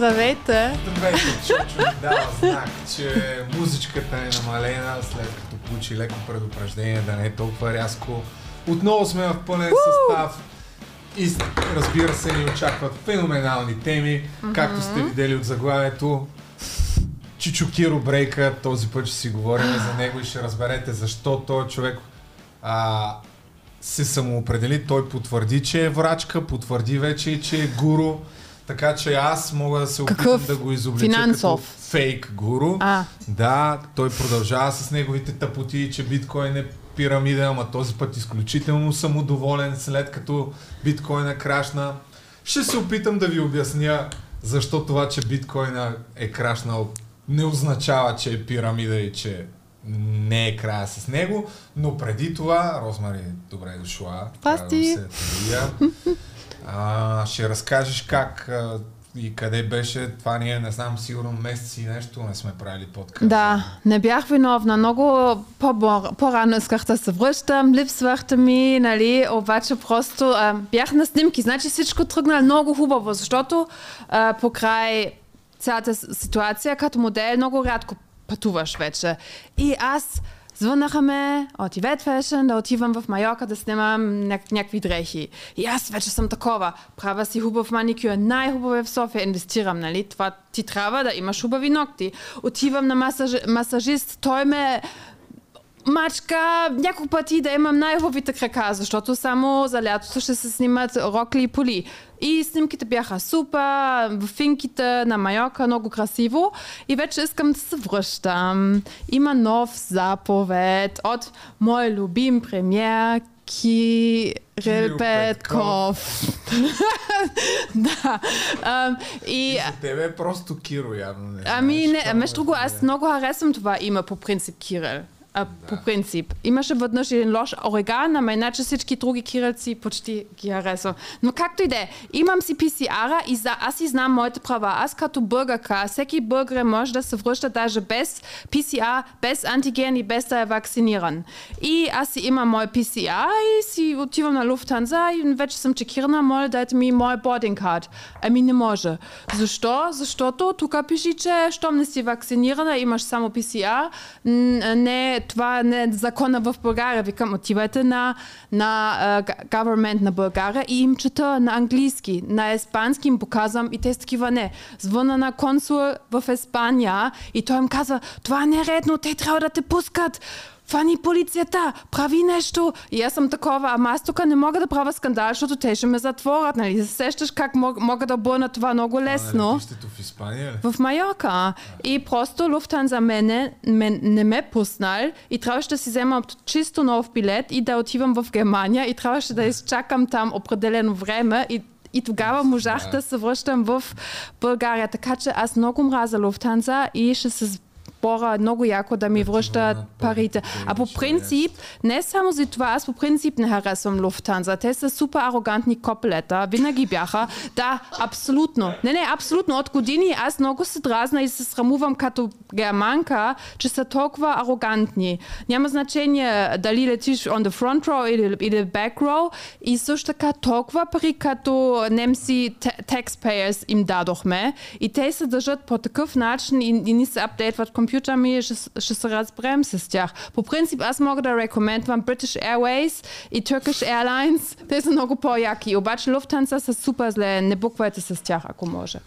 Здравейте! Здравейте, Чучо дава знак, че музичката е намалена, след като получи леко предупреждение да не е толкова рязко. Отново сме в пълен състав и разбира се ни очакват феноменални теми, както сте видели от заглавието. Чичо Киро Брейка, този път ще си говорим за него и ще разберете защо този човек се самоопредели. Той потвърди, че е врачка, потвърди вече, че е гуру. Така че аз мога да се опитам да го изоблича финансов като фейк гуру. Да, той продължава с неговите тъпоти, че биткоин е пирамида, ама този път изключително самодоволен, след като биткоина крашна. Ще се опитам да ви обясня защо това, че биткоина е крашнал, не означава, че е пирамида и че не е края с него. Но преди това, Розмари, добре дошла. Пасти! Ще разкажеш как и къде беше. Това ние не знам, сигурно месеци и нещо не сме правили подкаст. Да, не бях виновна. Много по-рано исках да се връщам, липсвахте ми, нали, обаче просто бях на снимки. Значи всичко тръгна много хубаво, защото покрай цялата ситуация като модел много рядко пътуваш вече. И аз звънаха ме от Ивет Фешън да отивам в Майорка да снимам някакви дрехи. И аз вече съм такова. Правя си хубав маникюр. Най-хубаво е в София. Инвестирам, нали? Това ти трябва да имаш хубави ногти. Отивам на масажист. Той ме мачка няколко пъти да имам най-хубавите крака, защото само за лятото ще се снимат рокли и поли. И снимките бяха супер, в финките на Майорка, много красиво. И вече искам да се връщам. Има нов заповед от мой любим премиер Кирил Петков. Да. И за тебе е просто Киро, явно. Не не, между друго, аз много харесвам това име по принцип Кирил. По принцип. Имаше веднъж един лош ореган, ама иначе всички други кирилци почти ги харесвам. Но както и да е, имам си PCR-а и аз си знам моите права. Аз като българка, всеки българ може да се връща даже без PCR, без антиген и без да е вакциниран. И аз си имам мой PCR и си отивам на Lufthansa и вече съм чекирана, моля дайте ми мой boarding card. Ами не може. Защо? Защото тук пиши, че щом не си вакцинирана, имаш само PCR, не това не е закона в България. Викам, отивайте на government на България и им чета на английски, на испански им показвам и те такива не. Звъна на консул в Испания и той им казва, това не е редно, те трябва да те пускат. Фани полицията, прави нещо. И аз съм такова, ама аз тук не мога да правя скандал, защото те ще ме затворят. Нали? Сещаш как мога да бърна това много лесно. Летището в Испания ли? В Майорка. И просто Lufthansa не ме пуснал и трябваше да си взема чисто нов билет и да отивам в Германия и трябваше да изчакам там определено време и тогава можах да се връщам в България. Така че аз много мразя Lufthansa и ще се Бора много яко да ми връщат парите. А по принцип, не само за това, аз по принцип не харесвам Lufthansa. Те са супер арогантни копелета. Винаги бяха. Да, абсолютно. Не, абсолютно. От години аз много се дразна и се срамувам като германка, че са толкова арогантни. Няма значение дали летиш on the front row или back row. И също така толкова пари като немци taxpayers им дадохме. И те се държат по такъв начин и не се апдейтват компютър ми, ще се разберем с тях. По принцип, аз мога да рекомендвам British Airways и Turkish Airlines. Те са много по-яки. Обаче Lufthansa са супер зле. Не буквайте с тях, ако може.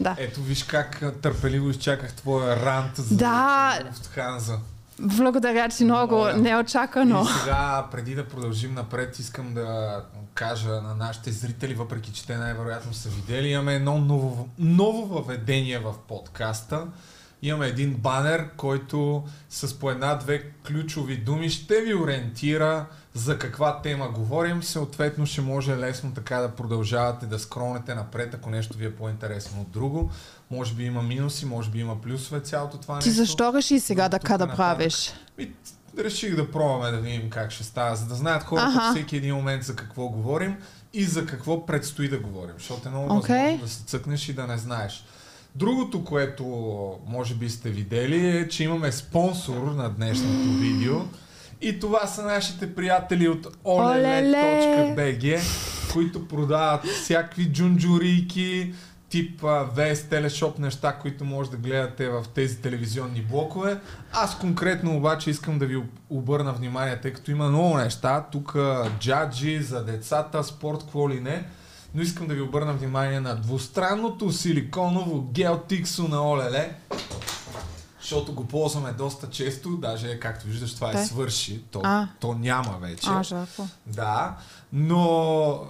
Да. Ето виж как търпеливо изчаках твоя рант за Lufthansa. Благодаря ти много. Неочакано. И сега, преди да продължим напред, искам да кажа на нашите зрители, въпреки че те най-вероятно са видели, имаме едно ново въведение в подкаста. Имаме един банер, който с по една-две ключови думи ще ви ориентира за каква тема говорим. Съответно ще може лесно така да продължавате да скролнете напред, ако нещо ви е по-интересно от друго. Може би има минуси, може би има плюсове цялото това нещо. Ти защо реши сега така да правиш? Реших да пробваме да видим как ще става, за да знаят хората всеки един момент за какво говорим и за какво предстои да говорим. Защото е много възможно да се цъкнеш и да не знаеш. Другото, което може би сте видели, е, че имаме спонсор на днешното видео и това са нашите приятели от olele.bg, които продават всякакви джунджурийки, тип ВС Телешоп неща, които може да гледате в тези телевизионни блокове. Аз конкретно обаче искам да ви обърна внимание, тъй като има много неща. Тук джаджи, за децата, спорт, какво ли не. Но искам да ви обърна внимание на двустранното силиконово гелтиксо на Олеле. Защото го ползваме доста често, даже както виждаш това е свърши, то няма вече. Жалко. Да, но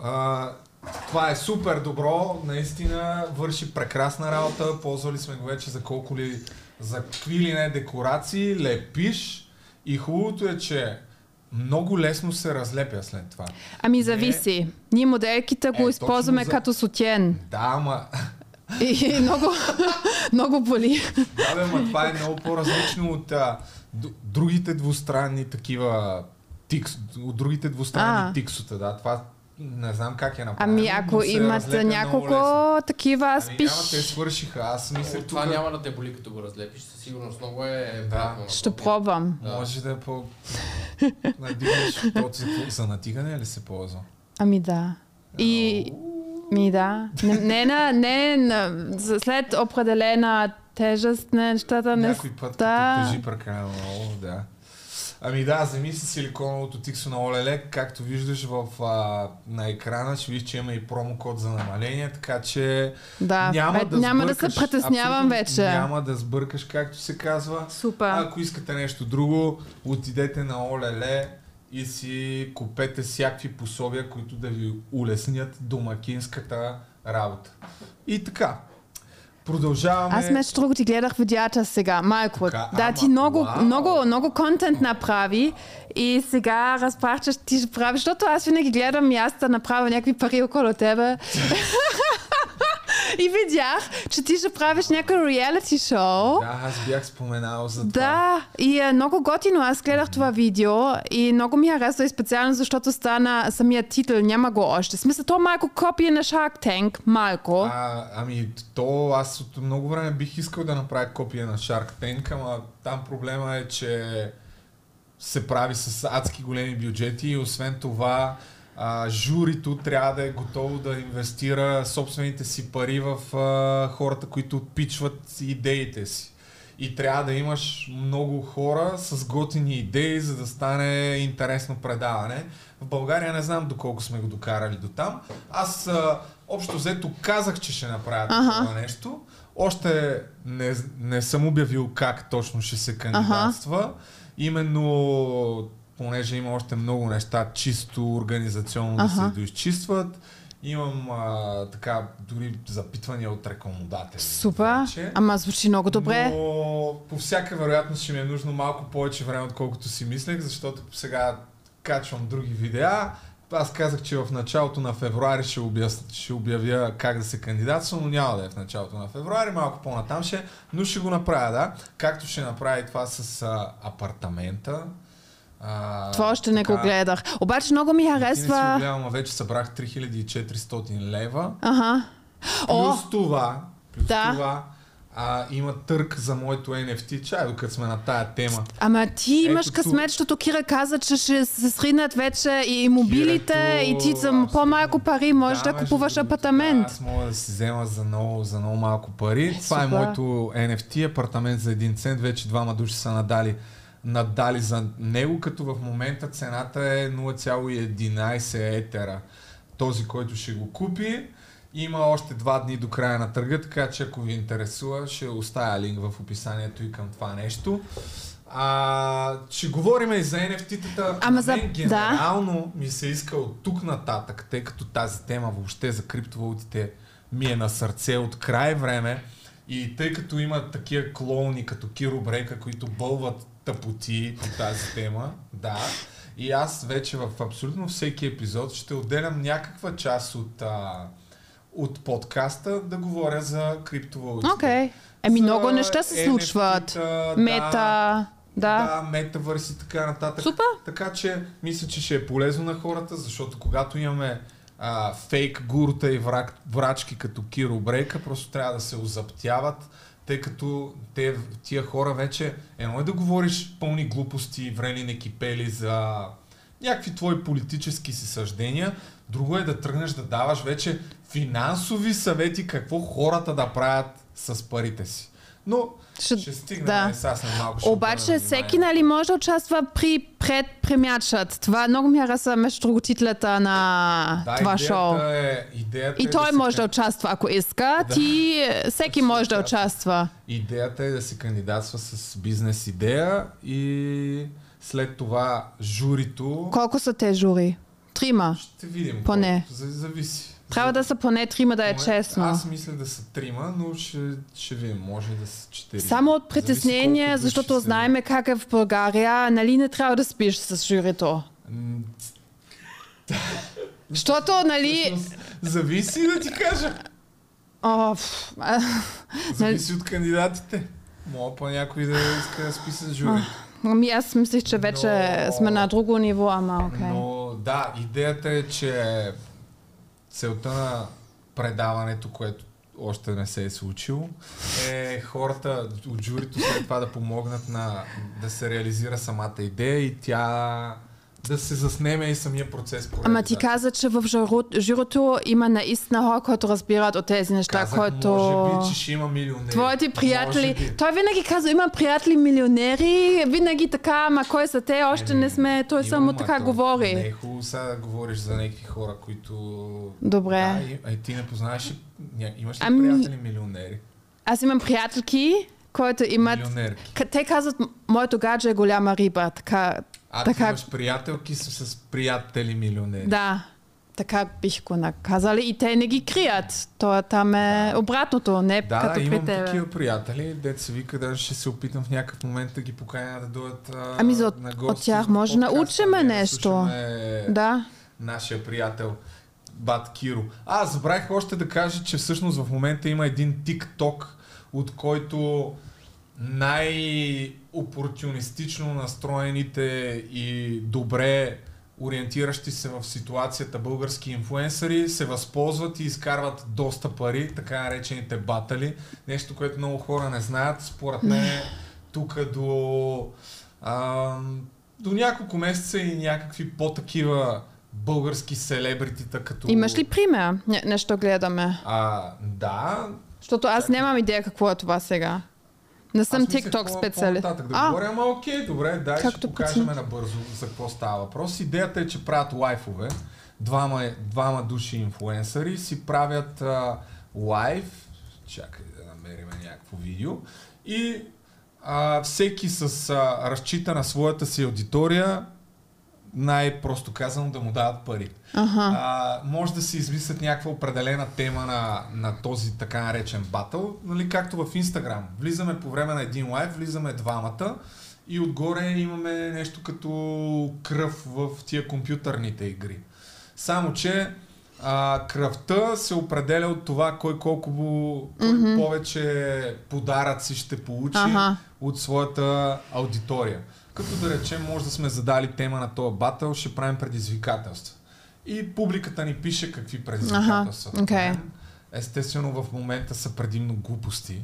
това е супер добро, наистина върши прекрасна работа, ползвали сме го вече за колко ли, за какви ли не декорации, лепиш и хубавото е, че много лесно се разлепя след това. Ами зависи, ние моделките го използваме като сутиен. Да, ама... И много боли. Да, бе, ма това е много по-различно от другите двустранни такива тикс, от другите двустранни тиксота. Да. Това не знам как е направено. Ами ако имат няколко такива, аз пиш... Ами няма, те свършиха. Аз мисля, това няма да те боли, като го разлепиш. Със сигурност много е... Да. Ще пробвам. Да. Може да е по... Надигнеш за натигане ли се ползва? Ами да. И... Ми да. Не, след определена тежест нещата не някой път, като тежи прекалено много, да. Ами да, вземи си силиконовото тиксо на Олеле, както виждаш на екрана, ще виж, че има и промокод за намаление, така че да, няма да се притеснявам вече. Няма да сбъркаш, както се казва. Супер. Ако искате нещо друго, отидете на Олеле и си купете всякакви пособия, които да ви улеснят домакинската работа. И така, продължаваме... Аз между друго ти гледах видеята сега, малко. Така, да, ти много контент направи и сега разправих, че ти ще правиш, защото аз винаги гледам и аз да направя някакви пари около тебе. И видях, че ти ще правиш някакво реалити шоу. Да, аз бях споменал за това. Да, и е много готино. Аз гледах това видео и много ми харесва и специално, защото стана самия титул, няма го още. В смисъл, то малко копие на Shark Tank, малко. Ами, то аз от много време бих искал да направя копие на Shark Tank, ама там проблема е, че се прави с адски големи бюджети и освен това журито трябва да е готово да инвестира собствените си пари в хората, които пичват идеите си. И трябва да имаш много хора с готини идеи, за да стане интересно предаване. В България не знам доколко сме го докарали до там. Аз общо взето казах, че ще направя това нещо. Още не съм обявил как точно ще се кандидатства. Именно... понеже има още много неща чисто организационно да се доизчистват. Имам така дори запитвания от рекламодатели. Супер, ама звучи много добре. Но по всяка вероятност ще ми е нужно малко повече време, отколкото си мислех, защото сега качвам други видеа. Аз казах, че в началото на февруари ще обявя как да се кандидатствам, но няма да е в началото на февруари, малко по-натам ще, но ще го направя, да. Както ще направя и това с апартамента. Това още не го гледах. Обаче много ми харесва... Не си гледам, а вече събрах 3400 лева. Плюс това има търг за моето NFT. Чай, докато сме на тая тема. Ама ти имаш късмет, защото Кира каза, че ще се сринат вече и имобилите, и ти за по-малко пари можеш да купуваш апартамент. Аз мога да си взема за много малко пари. Това е моето NFT, апартамент за 1 цент. Вече 2 души са надали за него, като в момента цената е 0,11 етера. Този, който ще го купи, има още 2 дни до края на търга, така че ако ви интересува, ще оставя линк в описанието и към това нещо. Ще говорим и за NFT-тата. Генерално ми се иска от тук нататък, тъй като тази тема въобще за криптовалутите ми е на сърце от край време и тъй като има такива клоуни като Киро Брейка, които бълват тъпоти по тази тема, да. И аз вече в абсолютно всеки епизод ще отделям някаква част от подкаста да говоря за криптовалути. Окей. Много неща се случват. Мета. Да, метавърс и така нататък. Супер. Така че мисля, че ще е полезно на хората, защото когато имаме фейк гурута и врачки като Киро Брейка, просто трябва да се озаптяват, тъй като тия хора вече едно е да говориш пълни глупости, врели некипели за някакви твои политически си съждения. Друго е да тръгнеш да даваш вече финансови съвети какво хората да правят с парите си. Но ще стигнем да. Обаче всеки нали може да участва при предпремиачът. Това много ми хареса между друго титлата на да, това шоу. Идеята и той да може да участва, ако иска. Да. Ти всеки да може да участва. Идеята е да се кандидатства с бизнес идея и след това журито... Колко са те жури? 3? Ще видим. Поне. Зависи. Трябва да са поне 3, да е честно. Аз мисля да са 3, но ще видим, може да са 4. Само от притеснение, защото знаем как е в България, нали не трябва да спиш с журито. Защото, нали... Зависи да ти кажа. Зависи от кандидатите. Мога по някой да иска да спи с журито. Ами аз мислих, че вече сме на друго ниво, ама окей. Но да, идеята е, че... Целта на предаването, което още не се е случило, е хората от журито след това да помогнат да се реализира самата идея и тя да се заснеме и самия процес. Ама ти каза, че в журито има наистина хора, които разбират от тези неща, които... може би, че ще има милионери. Твоите приятели... Той винаги казва, има приятели милионери, винаги така, ама кой са те, още не сме... Той само така говори. Не е хубаво сега да говориш за някакви хора, които... Добре. А ти не познаваш, имаш ли приятели милионери? Аз имам приятелки, които имат... Милионерки. Те казват, моето гадже е голяма риба, така... А така... ти имаш приятелки с приятели милионери. Да, така бих го наказали и те не ги крият. То там е обратното, не да, като при тебе. Да, имам такива приятели, дет се вика, даже ще се опитам в някакъв момент да ги поканя да дойдат на гости. От тях може да научиме нещо. Да. Нашия приятел Бат Киро. Аз забравих още да кажа, че всъщност в момента има един TikTok, от който най-опортунистично настроените и добре ориентиращи се в ситуацията български инфлуенсъри се възползват и изкарват доста пари, така наречените батали. Нещо, което много хора не знаят. Според мен тук до няколко месеца и някакви по-такива български селебритита като... Имаш ли пример? Нещо гледаме. Да. Защото аз нямам идея какво е това сега. Не съм TikTok специалист. Да говоря, ама окей, добре, дай ще покажем набързо за какво става въпрос. Идеята е, че правят лайфове. Двама души инфлуенсъри си правят лайв. Чакай да намерим някакво видео. И всеки с разчита на своята си аудитория, най-просто казано, да му дават пари. Може да се измислят някаква определена тема на този така наречен батъл, нали, както в Инстаграм. Влизаме по време на един лайв, влизаме двамата и отгоре имаме нещо като кръв в тия компютърните игри. Само че кръвта се определя от това кой повече подаръци ще получи от своята аудитория. Като да речем, може да сме задали тема на този батъл, ще правим предизвикателства. И публиката ни пише какви предизвикателства. Okay. Естествено в момента са предимно глупости.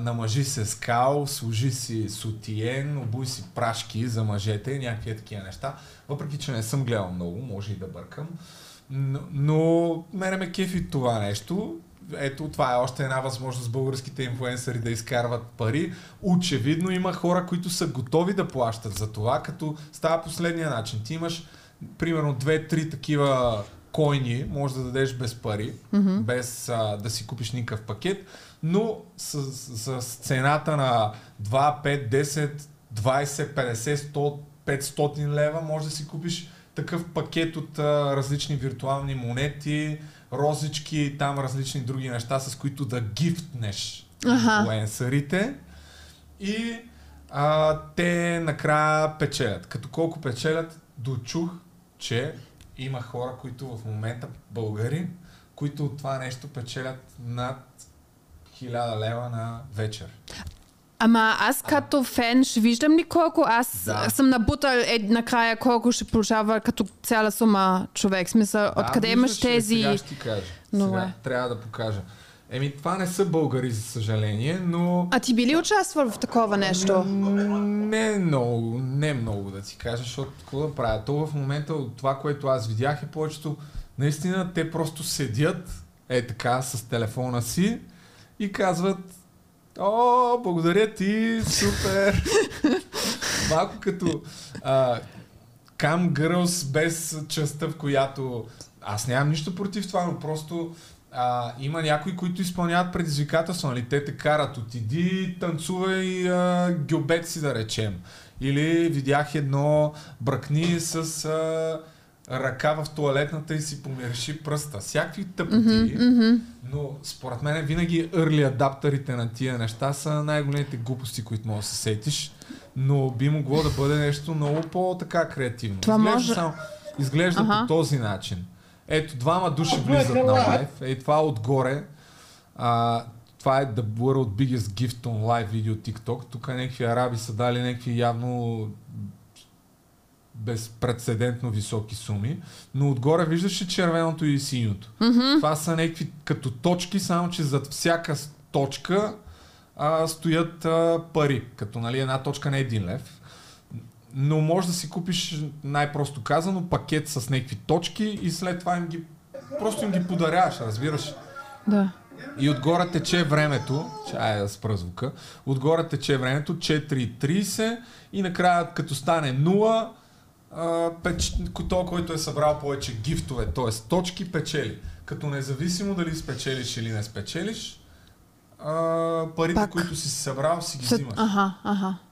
Намажи се скал, служи си сутиен, обуй си прашки за мъжете и някакви такива неща. Въпреки, че не съм гледал много, може и да бъркам. Но мене ме кефи това нещо. Ето, това е още една възможност българските инфлуенсъри да изкарват пари. Очевидно има хора, които са готови да плащат за това, като става последния начин. Ти имаш примерно 2-3 такива койни, може да дадеш без пари, без да си купиш никакъв пакет, но с цената на 2, 5, 10, 20, 50, 100, 500 лева може да си купиш такъв пакет от различни виртуални монети, розички и там различни други неща, с които да гифтнеш инфлуенсърите и те накрая печелят. Като колко печелят, дочух, че има хора, които в момента българи, които от това нещо печелят над 1000 лева на вечер. Ама аз като фен ще виждам ли колко? Аз съм набутал накрая колко ще получава като цяла сума човек. Смисъл, откъде имаш тези... Сега ще ти кажа. Сега трябва да покажа. Еми, това не са българи, за съжаление, но... А ти би ли участвал в такова нещо? Не много, да ти кажа, защото какво да правя. То в момента от това, което аз видях, е повечето... Наистина, те просто седят, е така, с телефона си и казват: "О, благодаря ти, супер!" Малко като Cam Girls, без частта, в която... Аз нямам нищо против това, но просто... има някои, които изпълняват предизвикателство, нали? Те те карат, отиди, танцувай гюбек си, да речем. Или видях едно, бръкни с ръка в тоалетната и си помириши пръста. Всякакви тъпоти, но според мен винаги early adapterите на тия неща са най-големите глупости, които може да се сетиш, но би могло да бъде нещо много по-така креативно. Това изглежда по този начин. Ето, двама души влизат на лайв. Ей, това отгоре. Това е The World Biggest Gift on Live Video TikTok. Тук някакви араби са дали някакви явно безпрецедентно високи суми. Но отгоре виждаш и червеното и синьото. Това са някакви като точки, само че зад всяка точка стоят пари. Като, нали, една точка не е 1 лев. Но може да си купиш, най-просто казано, пакет с някакви точки и след това им ги подаряваш, разбираш? Да. И отгоре тече времето, да спра звука, отгоре тече времето 4:30 и накрая, като стане 0, той, който е събрал повече гифтове, т.е. точки, печели. Като независимо дали спечелиш или не спечелиш, парите, които си събрал, си ги взимаш.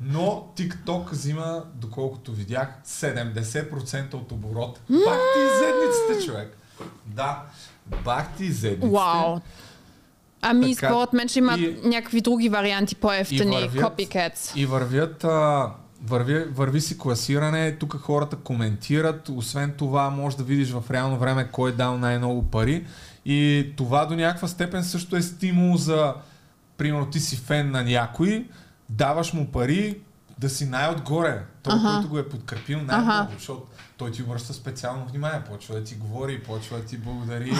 Но TikTok взима, доколкото видях, 70% от оборота. Бах ти и зедниците, човек! Да, бах ти и зедниците. Вау! Ами, според мен ще имат някакви други варианти, по-евтини, copycats. И върви си класиране, тук хората коментират, освен това можеш да видиш в реално време кой е дал най-много пари. И това до някаква степен също е стимул за, примерно, ти си фен на някой, даваш му пари да си най-отгоре. Той, който го е подкрепил най-много, защото той ти обръща специално внимание, почва да ти говори, почва да ти благодари.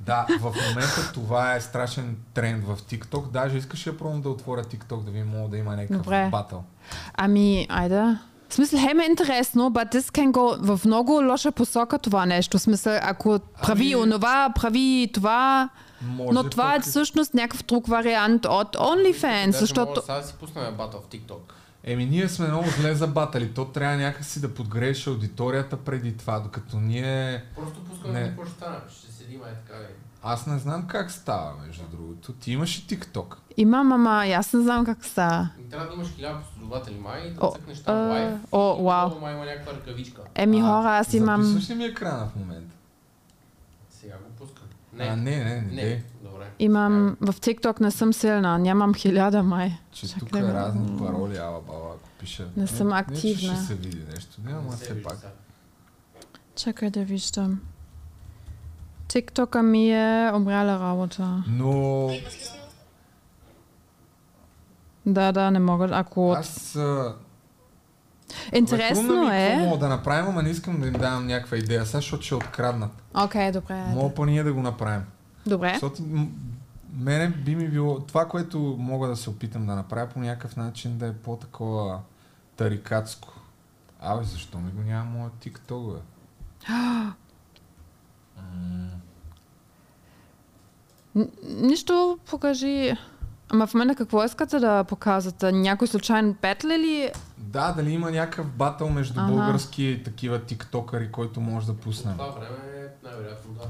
Да, в момента това е страшен тренд в TikTok. Даже искаш я пробвам да отворя TikTok, да ви мога да има някакъв батъл. Ами, айде. В смисъл, хем е интересно, but this can go в много лоша посока това нещо. В смисъл, ако прави онова, прави това, но това е всъщност някакъв друг вариант от OnlyFans. Защото... Сега си пуснем батъл в TikTok. Еми, ние сме много зле забатали. То трябва някакси да подгреш аудиторията преди това, докато ние... Просто пускаме какво ще стане. Ще седим е така. Аз не знам как става, между другото. Ти имаш и TikTok. Имам, ама аз не знам как става. Трябва да имаш 1000 последователи май и да цъкнеш там лайв. О, вау. Това май има някаква ръкавичка. Еми хора, аз имам... Записваш ли ми екрана в момента? Сега го пускам. Не. Добре. Имам... В TikTok не съм силна, нямам 1000 май. Че тук е разни пароли, ала-бала, ако пиша... Не съм активна. Ще се види нещо, няма все пак. Чакай да виждам. TikTok-а ми е умряла работа. Но... Да, не мога. Ако... Аз... Интересно е... Мога да направим, ама не искам да им давам някаква идея. Сега, защото ще откраднат. Окей, добре. Мога по ние да го направим. Добре. Защото мене би ми било... Това, което мога да се опитам да направя по някакъв начин, да е по-такова тарикатско. Абе, защо ми го няма моят TikTok, бе? Нищо покажи. Ама в мен какво искате да показвате? Някой случайен батл или? Да, дали има някакъв батъл между български такива тиктокъри, който може да пуснем. Това време най-вероятно да.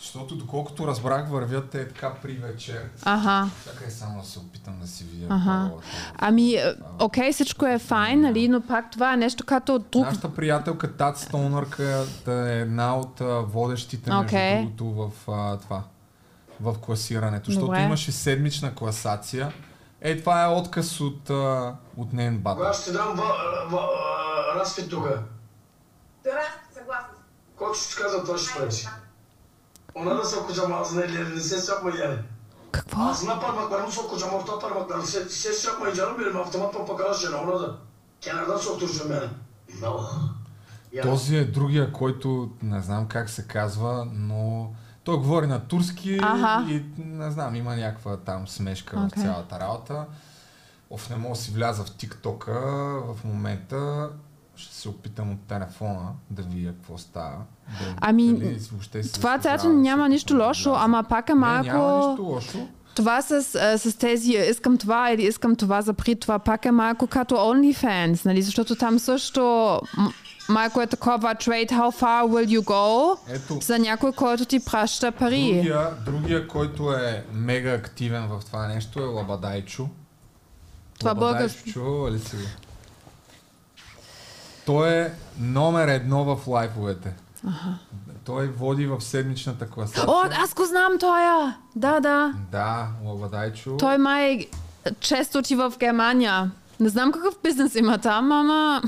Защото доколкото разбрах, вървят е така при вечер. Чакай само да се опитам да си видя. Ами, окей, всичко е файн, нали, но пак това е нещо като тук. Нашата приятелка Тат Стоунърка е една от водещите между другото в това. В класирането, защото имаше седмична класация. Е, това е отказ от нейн батъл. Кога ще дам разпит тук? Да, съгласна. Който ще казва, това ще пречи. Она да се окуджама, аз не се сяпма яне. Какво? Аз напармак, бърно се окуджама, автопармак, да се сяпма яне, билим автомат пакараш жена, она да. Кенардан се окуджам яне. Този е другия, който не знам как се казва, но... Той говори на турски и не знам, има някаква там смешка в цялата работа. Не мога да си вляза в TikTok-а в момента. Ще се опитам от телефона да видя какво става. Това цялото няма нищо лошо, ама пак е малко... Няма нищо лошо. Това с тези искам това или искам това запри, това пак е малко като OnlyFans, нали? Защото там също малко е такова trade, how far will you go? Ето, за някой, който ти праща пари. Другия, който е мега активен в това нещо е Лабадайчо. Лабадайчо, чува ли си? Той е номер едно в лайфовете. Аха. Той води в седмичната класация. О, аз го знам тоя! Да, да. Да, Лабадайчо. Той май често отива в Германия. Не знам какъв бизнес има там, ама...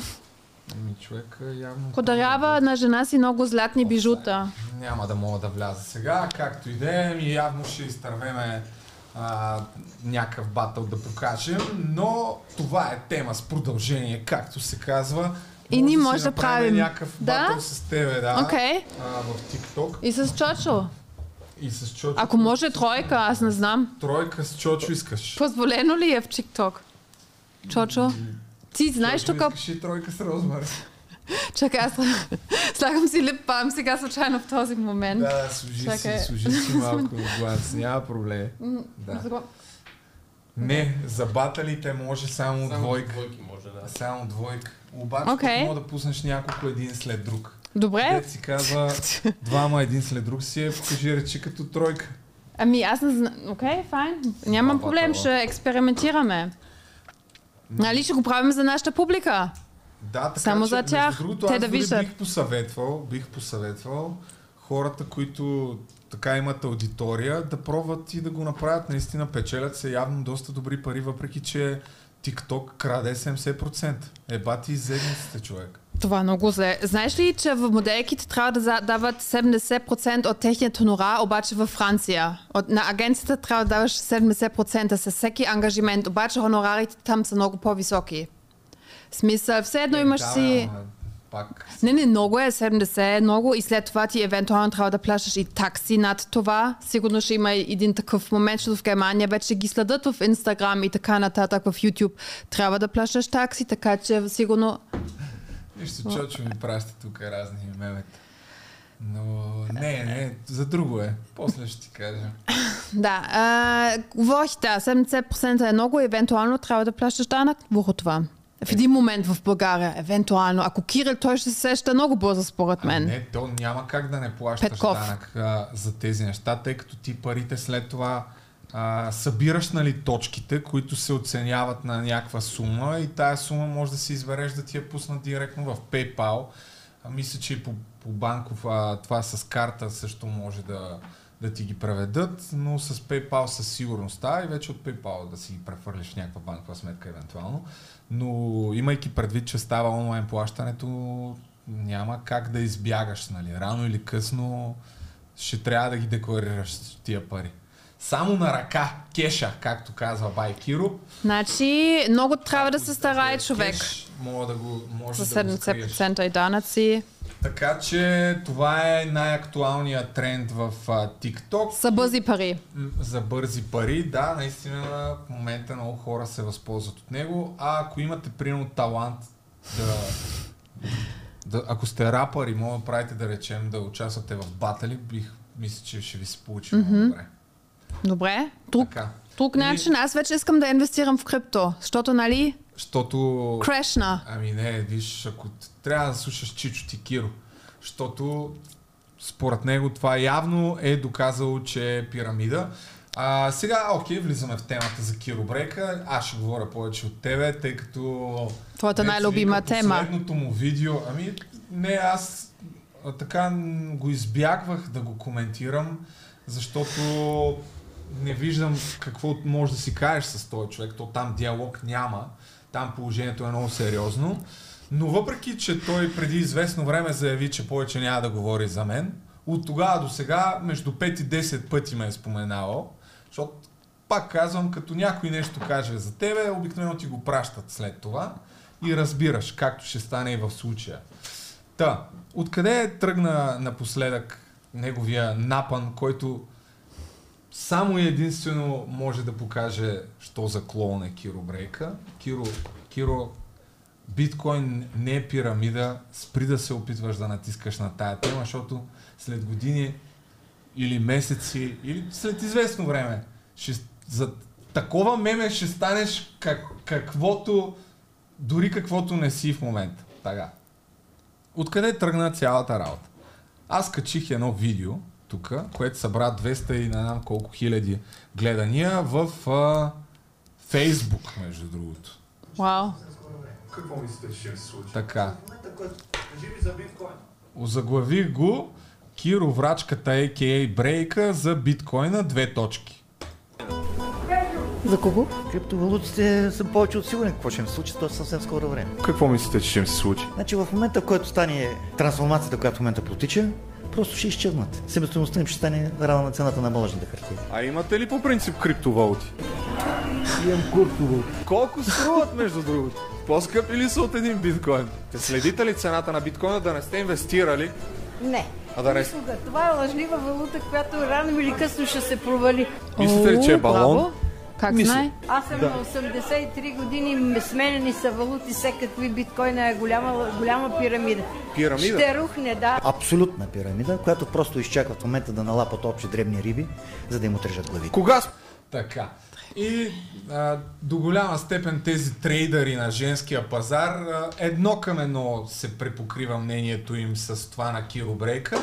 човека явно... Подарява на жена си много златни бижута. Няма да мога да вляза сега, както идея ми явно ще изтървеме някакъв батъл да покажем, но това е тема с продължение, както се казва. И ние може да правим някакъв батъл с тебе, да, в TikTok. И с Чочо. И с Чочо. Ако може тройка, аз не знам. Тройка с Чочо искаш. Позволено ли е в TikTok? Чочо? Ти знаеш тук... Искаш и тройка с Розмари. Чакай, аз слагам си липбам сега случайно в този момент. Да, служи си малко глас, няма проблем. Да. Не, за баталите може само двойка. Само двойка. Обаче мога да пуснеш няколко един след друг. Добре. Дет си казва, двама един след друг си е, покажи речи като тройка. Аз не знам. Окей, файн. Нямам проблем, ще експериментираме. Нали ще го правим за нашата публика? Да, така само че, за тях, другото, те да виждат. Бих посъветвал хората, които така имат аудитория, да пробват и да го направят. Наистина печелят се явно доста добри пари, въпреки че TikTok краде 70%. Бати иззедниците, човек. Това е много зле. Знаеш ли, че в моделките трябва да дават 70% от техния хонорар, обаче във Франция. На агенцията трябва да даваш 70% с всеки ангажимент, обаче хонорарите там са много по-високи. Смисъл, все едно имаш си... Пак. Не, много е 70, много и след това ти евентуално трябва да плащаш и такси над това. Сигурно ще има един такъв момент, защото в Германия вече ги следят в Инстаграм и така нататък в YouTube. Трябва да плащаш такси, така че сигурно... Вижте, Чочо ми праща тук разни мемета. Но не, за друго е. После ще ти кажа. Да, говорихте, 70% е много, евентуално трябва да плащаш данък върху това. В един момент в България, евентуално, ако Кирил, той ще се сеща много бързо според мен. Не, то няма как да не плащаш данък за тези неща, тъй като ти парите след това събираш, нали, точките, които се оценяват на някаква сума и тая сума може да си избереш да ти я пусна директно в PayPal. Мисля, че и по банков това с карта също може да ти ги преведат, но с PayPal със сигурност и вече от PayPal да си ги прехвърлиш в някаква банкова сметка евентуално. Но имайки предвид, че става онлайн плащането, няма как да избягаш, нали? Рано или късно ще трябва да ги декларираш тия пари. Само на ръка, кеша, както казва бай Киро. Значи, много трябва да се старае човек. Може да го скриеш. 70% и данъци. Така че това е най-актуалният тренд в TikTok. За бързи пари. За бързи пари, да, наистина в момента много хора се възползват от него. А ако имате примерно талант ако сте рапър и мога да правите, да речем, да участвате в батали, мисля, че ще ви се получи много добре. Добре. Друг начин, аз вече искам да инвестирам в крипто, защото, нали... Крашна. Не, виж, ако трябва да слушаш Чичо ти Киро, защото според него това явно е доказало, че е пирамида. Сега, влизаме в темата за Киро Брейка. Аз ще говоря повече от тебе, тъй като... Твоята най-любима тема. Последното му видео, аз така го избягвах да го коментирам, защото не виждам какво може да си кажеш с този човек, то там диалог няма. Там положението е много сериозно, но въпреки, че той преди известно време заяви, че повече няма да говори за мен, от тогава до сега между 5 и 10 пъти ме е споменавал, защото пак казвам, като някой нещо каже за тебе, обикновено ти го пращат след това и разбираш, както ще стане и в случая. Откъде тръгна напоследък неговия напън, който само единствено може да покаже що за клоун е Киро Брейка. Киро, биткоин не е пирамида, спри да се опитваш да натискаш на тая тема, защото след години или месеци, или след известно време, за такова меме ще станеш каквото, дори каквото не си в момента. Така. Откъде тръгна цялата работа? Аз качих едно видео тук, което събра 200 и не знам колко хиляди гледания в Фейсбук, между другото. Вау! Какво мислите, че ще се случи? Така. Озаглавих го Киро Врачката, а.к.а. Брейка за биткоина, 2 точки. За кого? Криптовалутите са повече от сигурни какво ще им се случи, то е съвсем скоро време. Какво мислите, че ще им се случи? Значи в момента, в който стане трансформацията, която в момента протича, просто ще изчезнат. Себестоеността им ще стане равна на цената на мъжната хартия. А имате ли по принцип криптовалути? Имам куртовалути. Колко струват, между другото? По-скъпи ли са от един биткоин? Следите ли цената на биткоина, да не сте инвестирали? Не. Това е лъжлива валута, която рано или късно ще се провали. Мислите ли, че е балон? Как знае? Аз съм на 83 години, сменени са валути, всякакви биткоина е голяма пирамида. Пирамида? Ще рухне, да. Абсолютна пирамида, която просто изчаква в момента да налапат общи дребни риби, за да им отрежат главите. Кога? Така. И до голяма степен тези трейдъри на женския пазар едно към едно се препокрива мнението им с това на Киро Брейка.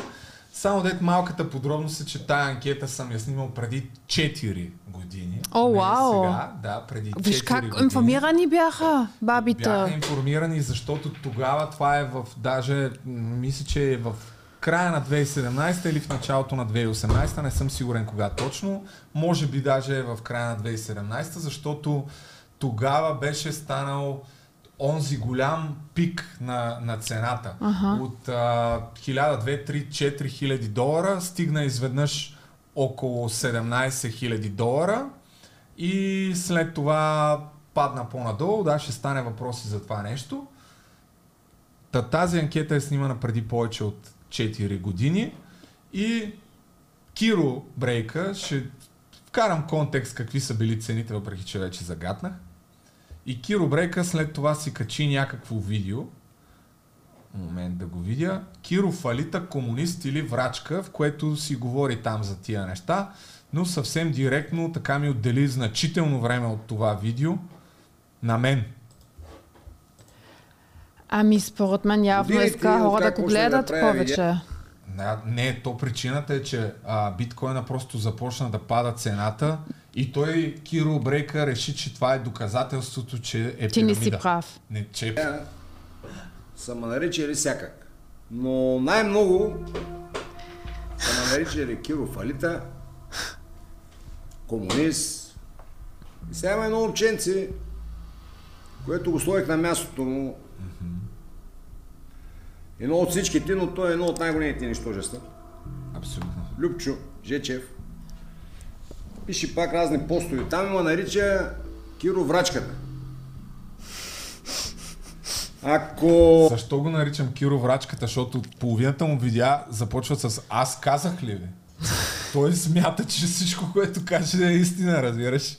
Само дет малката подробност е, че тая анкета съм я снимал преди 4 години. О, вау! Да, преди 4 години. Виж как информирани бяха бабите. Бяха информирани, защото тогава това е в даже, мисля, че е в края на 2017 или в началото на 2018, не съм сигурен кога точно. Може би даже е в края на 2017, защото тогава беше станал онзи голям пик на цената. Ага. От 1200-3-4000 долара стигна изведнъж около 17 000 долара и след това падна по-надолу. Да, ще стане въпроси за това нещо. Тази анкета е снимана преди повече от 4 години и Киро Брейка, ще вкарам контекст какви са били цените, въпреки че вече загатнах. И Киро Брейка след това си качи някакво видео. Момент да го видя. Киро фалита, комунист или врачка, в което си говори там за тия неща, но съвсем директно така ми отдели значително време от това видео на мен. Ами според мен явно иска хора да го гледат повече. Не, то причината е, че биткоина просто започна да пада цената и той, Киро Брейка, реши, че това е доказателството, че е пирамида. Ти не си прав. Не, че... Са ме наричали всякак, но най-много са ме наричали Киро фалита, комунист. И сега има едно момченце, което го сложих на мястото му. Едно от всичките, но той е едно от най-големите нищожества. Абсолютно. Любчо Жечев пише пак разни постове. Там има нарича Киро Врачката. Ако... Защо го наричам Киро Врачката? Защото от половината му видеа започват с "Аз казах ли ви?" Той смята, че всичко, което каже, е истина, разбираш.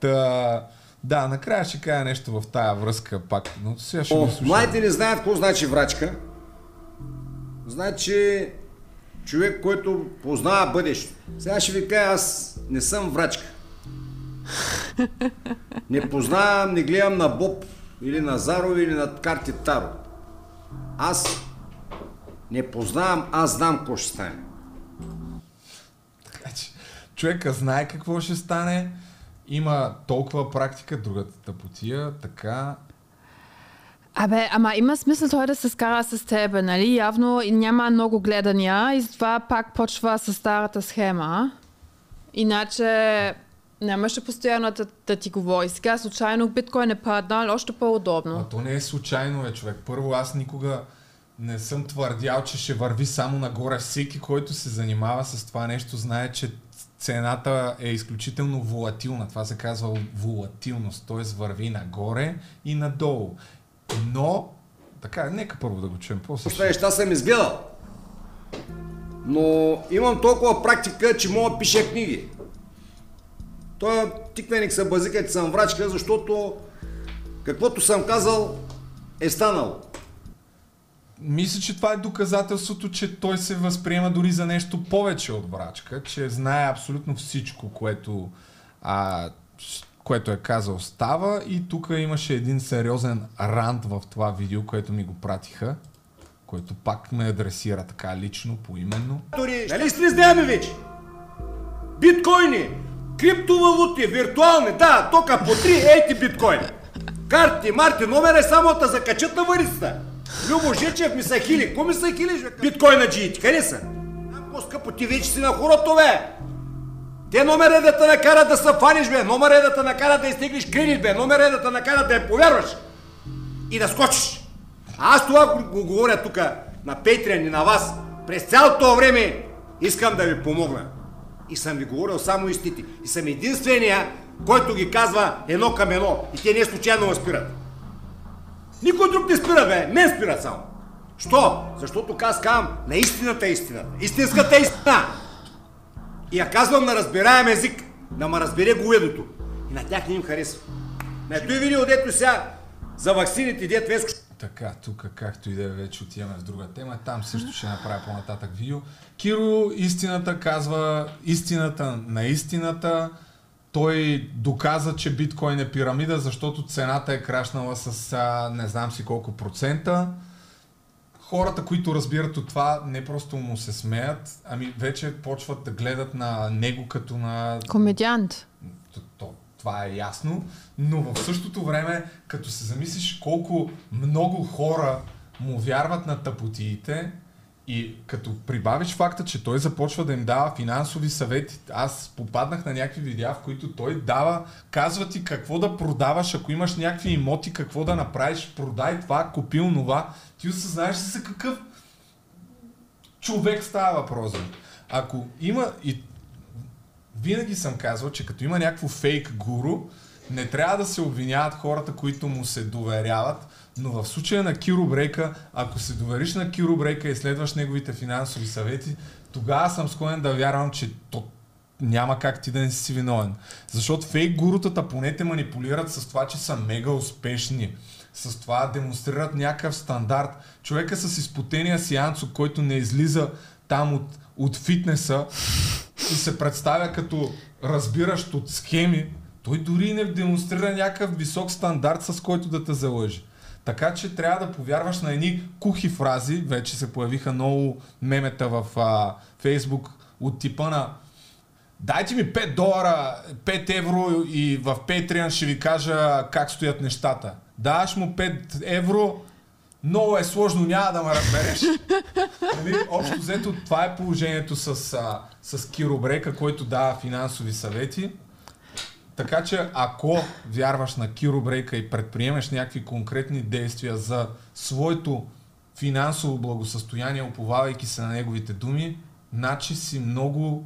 Та... Да, накрая ще кажа нещо в тая връзка пак, но сега ще го слушам. Младите не знаят какво значи врачка. Значи човек, който познава бъдещето. Сега ще ви кажа, аз не съм врачка. Не познавам, не гледам на Боб или на Заро или на карти Таро. Аз не познавам, аз знам какво ще стане. Така че човека знае какво ще стане. Има толкова практика, другата тъпотия, така... Абе, ама има смисъл той да се скара с тебе, нали? Явно няма много гледания и затова пак почва с старата схема. Иначе нямаше постоянно да ти говори. Сега случайно биткоин е паднал, още по-удобно. А то не е случайно, човек. Първо, аз никога не съм твърдял, че ще върви само нагоре. Всеки, който се занимава с това нещо, знае, че цената е изключително волатилна. Това се казва волатилност, т.е. върви нагоре и надолу. Но, така, нека първо да го чуем. После ще... Неща съм изгледал. но имам толкова практика, че мога да пиша книги. Той тиквеник се базика, че съм врачка, защото каквото съм казал е станало. Мисля, че това е доказателството, че той се възприема дори за нещо повече от врачка, че знае абсолютно всичко, което, което е казал става. И тук имаше един сериозен рант в това видео, което ми го пратиха, който пак ме адресира така лично, поименно. Нали сте знаеме вече? Биткоини, криптовалути, виртуални, да, тока по 3 ейти биткоини. Карти, марти, номер е само да закачат на варицата. Любо Жечев ми са хили. Ко ми са хили? Биткоина джиите, къде са? По-скъпо ти вече си на хорото, бе. Те номер е да те накара да се фаниш, бе. Номер е да те накара да изтеглиш кредит, бе. Номер е да те накара да я повярваш и да скочиш. Аз това го говоря тук на Patreon и на вас. През цялото време искам да ви помогна. И съм ви говорил само истини. И съм единствения, който ги казва едно към едно. И те не случайно ме спират. Никой друг не спира, бе. Мен спират само. Що? Защото казвам на истината е истината. Истинската е истина. И я казвам на разбираем език. Да ме разбере говедото. И на тях не им харесва. Нето и видео, дето сега за ваксините, дето Веско. Така, тук както и да вече отиваме в друга тема, там също ще направя по-нататък видео. Киро истината казва, истината на истината. Той доказа, че биткоин е пирамида, защото цената е крашнала с не знам си колко процента. Хората, които разбират от това, не просто му се смеят, ами вече почват да гледат на него като на... комедиант. Това е ясно, но в същото време, като се замислиш колко много хора му вярват на тъпотиите и като прибавиш факта, че той започва да им дава финансови съвети, аз попаднах на някакви видеа, в които той дава, казва ти какво да продаваш, ако имаш някакви имоти, какво да направиш, продай това, купи онова, ти осъзнаеш ли за какъв човек става въпрос. Ако има и винаги съм казвал, че като има някакво фейк гуру, не трябва да се обвиняват хората, които му се доверяват, но в случая на Киро Брейка, ако се довериш на Киро Брейка и следваш неговите финансови съвети, тогава съм склонен да вярвам, че то няма как ти да не си виновен. Защото фейк гурутата поне те манипулират с това, че са мега успешни. С това демонстрират някакъв стандарт. Човека с изпотения сеансо, който не излиза там от фитнеса, и се представя като разбиращ от схеми, той дори не демонстрира някакъв висок стандарт, с който да те залъжи. Така че трябва да повярваш на едни кухи фрази, вече се появиха много мемета в Фейсбук от типа на дайте ми $5, 5 евро и в Patreon ще ви кажа как стоят нещата. Даш му 5 евро, много е сложно, няма да ме разбереш. Нали? Общо взето това е положението с Киро Брейка, който дава финансови съвети. Така че ако вярваш на Киро Брейка и предприемеш някакви конкретни действия за своето финансово благосъстояние, уповавайки се на неговите думи, значи си много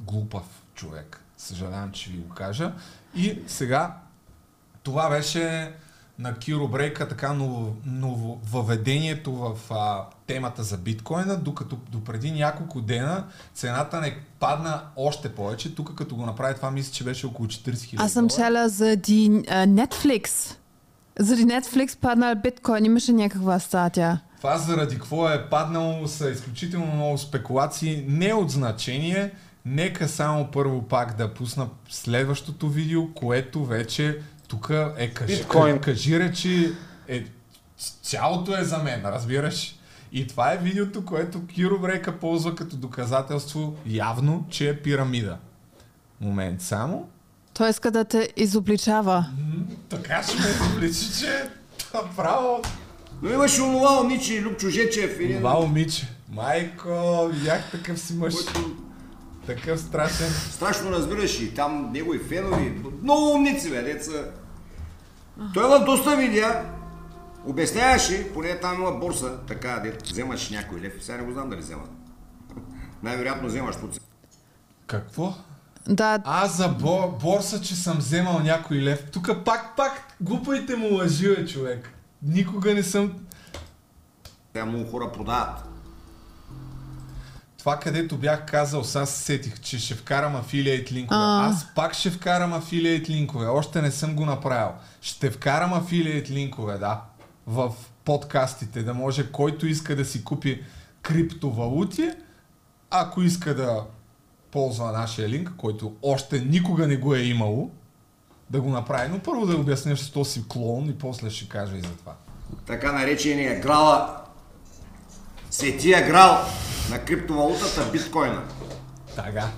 глупав човек. Съжалявам, че ви го кажа. И сега това беше на Киро Брейка, така нововъведението в темата за биткоина, докато допреди няколко дена цената не падна още повече. Тук като го направи това, мисля, че беше около 40 000. Аз съм чела заради Netflix. Заради Netflix паднал биткоин, имаше някаква статия. Това заради какво е паднало са изключително много спекулации, не от значение. Нека само първо пак да пусна следващото видео, което вече тук е кажи речи, цялото е за мен, разбираш? И това е видеото, което Киро Брейка ползва като доказателство явно, че е пирамида. Момент само. Той иска да те изобличава. Така ще ме изобличи, че направо. Но имаше онова умиче и Любчо Жечев. Онова умиче. Майко, видях такъв си мъж. Такъв страшен. Страшно разбираш и там негови фенови. Много умници, бе, деца. Той има доста видеа. Обясняваше, поне там има борса, така, де вземаш някой лев. Сега не го знам дали взема. Най-вероятно вземаш туци. Какво? Да. Аз за борса, че съм вземал някой лев. Тук пак глупайте му лъжи, човек. Никога не съм... Те много хора продават. това, където бях казал, сега се сетих, че ще вкарам афилиейт линкове. Аз пак ще вкарам афилиейт линкове. Още не съм го направил. Ще вкарам афилиейт линкове, да, в подкастите, да може който иска да си купи криптовалути, ако иска да ползва нашия линк, който още никога не го е имало, да го направи. Но първо да обясняш с този клон и после ще кажа и за това. Така наречения грала, светия грал на криптовалутата биткоина. Така.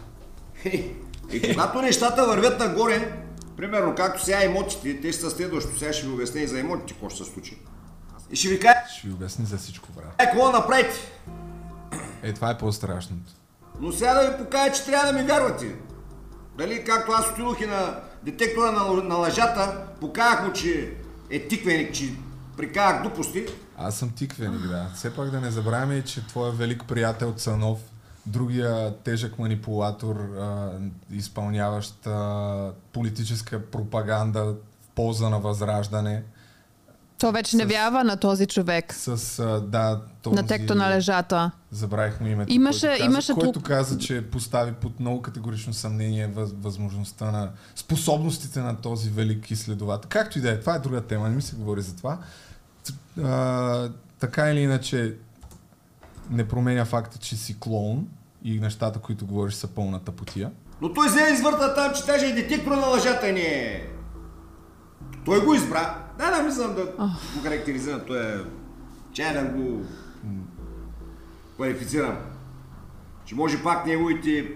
И когато нещата вървят нагоре, примерно както сега имотите, те ще са следващо. Сега ще ви обясня и за имотите, какво ще се случи. И ще ви кажа... Ще ви обясни за всичко, брат. Какво направите? Е, това е по-страшното. Но сега да ви покажа, че трябва да ми вярвате. Дали, както аз отидох и на детектора на лъжата, покажах му, че е тиквеник, че прикарах глупости. Аз съм тиквеник, да. Все пак да не забравяме, че твой велик приятел Цанов, другия тежък манипулатор, изпълняващ политическа пропаганда в полза на Възраждане. То вече не вярва на този човек. Да, този, на текто на лежата. Забравихме името, който каза, че постави под много категорично съмнение възможността на способностите на този велик изследовател. Както и да е, това е друга тема, не ми се говори за това. Така или иначе не променя факта, че си клоун и нещата, които говориш, са пълната потия. Но той взе извърта там, че даже и детектор на лъжата ни е. Той го избра. Да, мислям да го характеризирам, той е... Чай да го квалифицирам. Че може пак неговите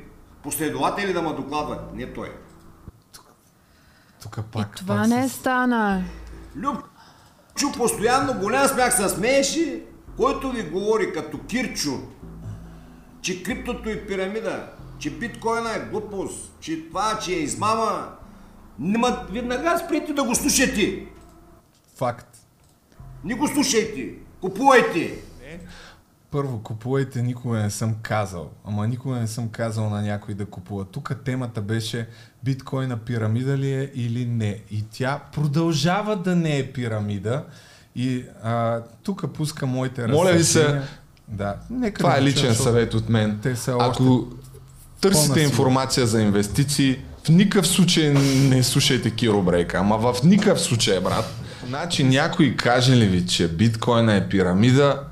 последователи да ме докладват. Не той. Тук пак... И това пак не е стана. Любчо постоянно голям смях се смееше, който ви говори като Кирчо, че криптото е пирамида, че биткоина е глупост, че това, че е измама. Веднага спрете да го слушате. Факт. Не го слушайте. Купувайте. Първо, купувайте, никога не съм казал. Ама никога не съм казал на някой да купува. Тук темата беше биткоина пирамида ли е или не. И тя продължава да не е пирамида. И тук пуска моите разсъждения. Моля ви се, да. Това е личен съвет от мен. Ако търсите информация за инвестиции, в никакъв случай не слушайте Киро Брейка. Ама в никакъв случай, брат. Значи някой каже ли ви, че биткоина е пирамида,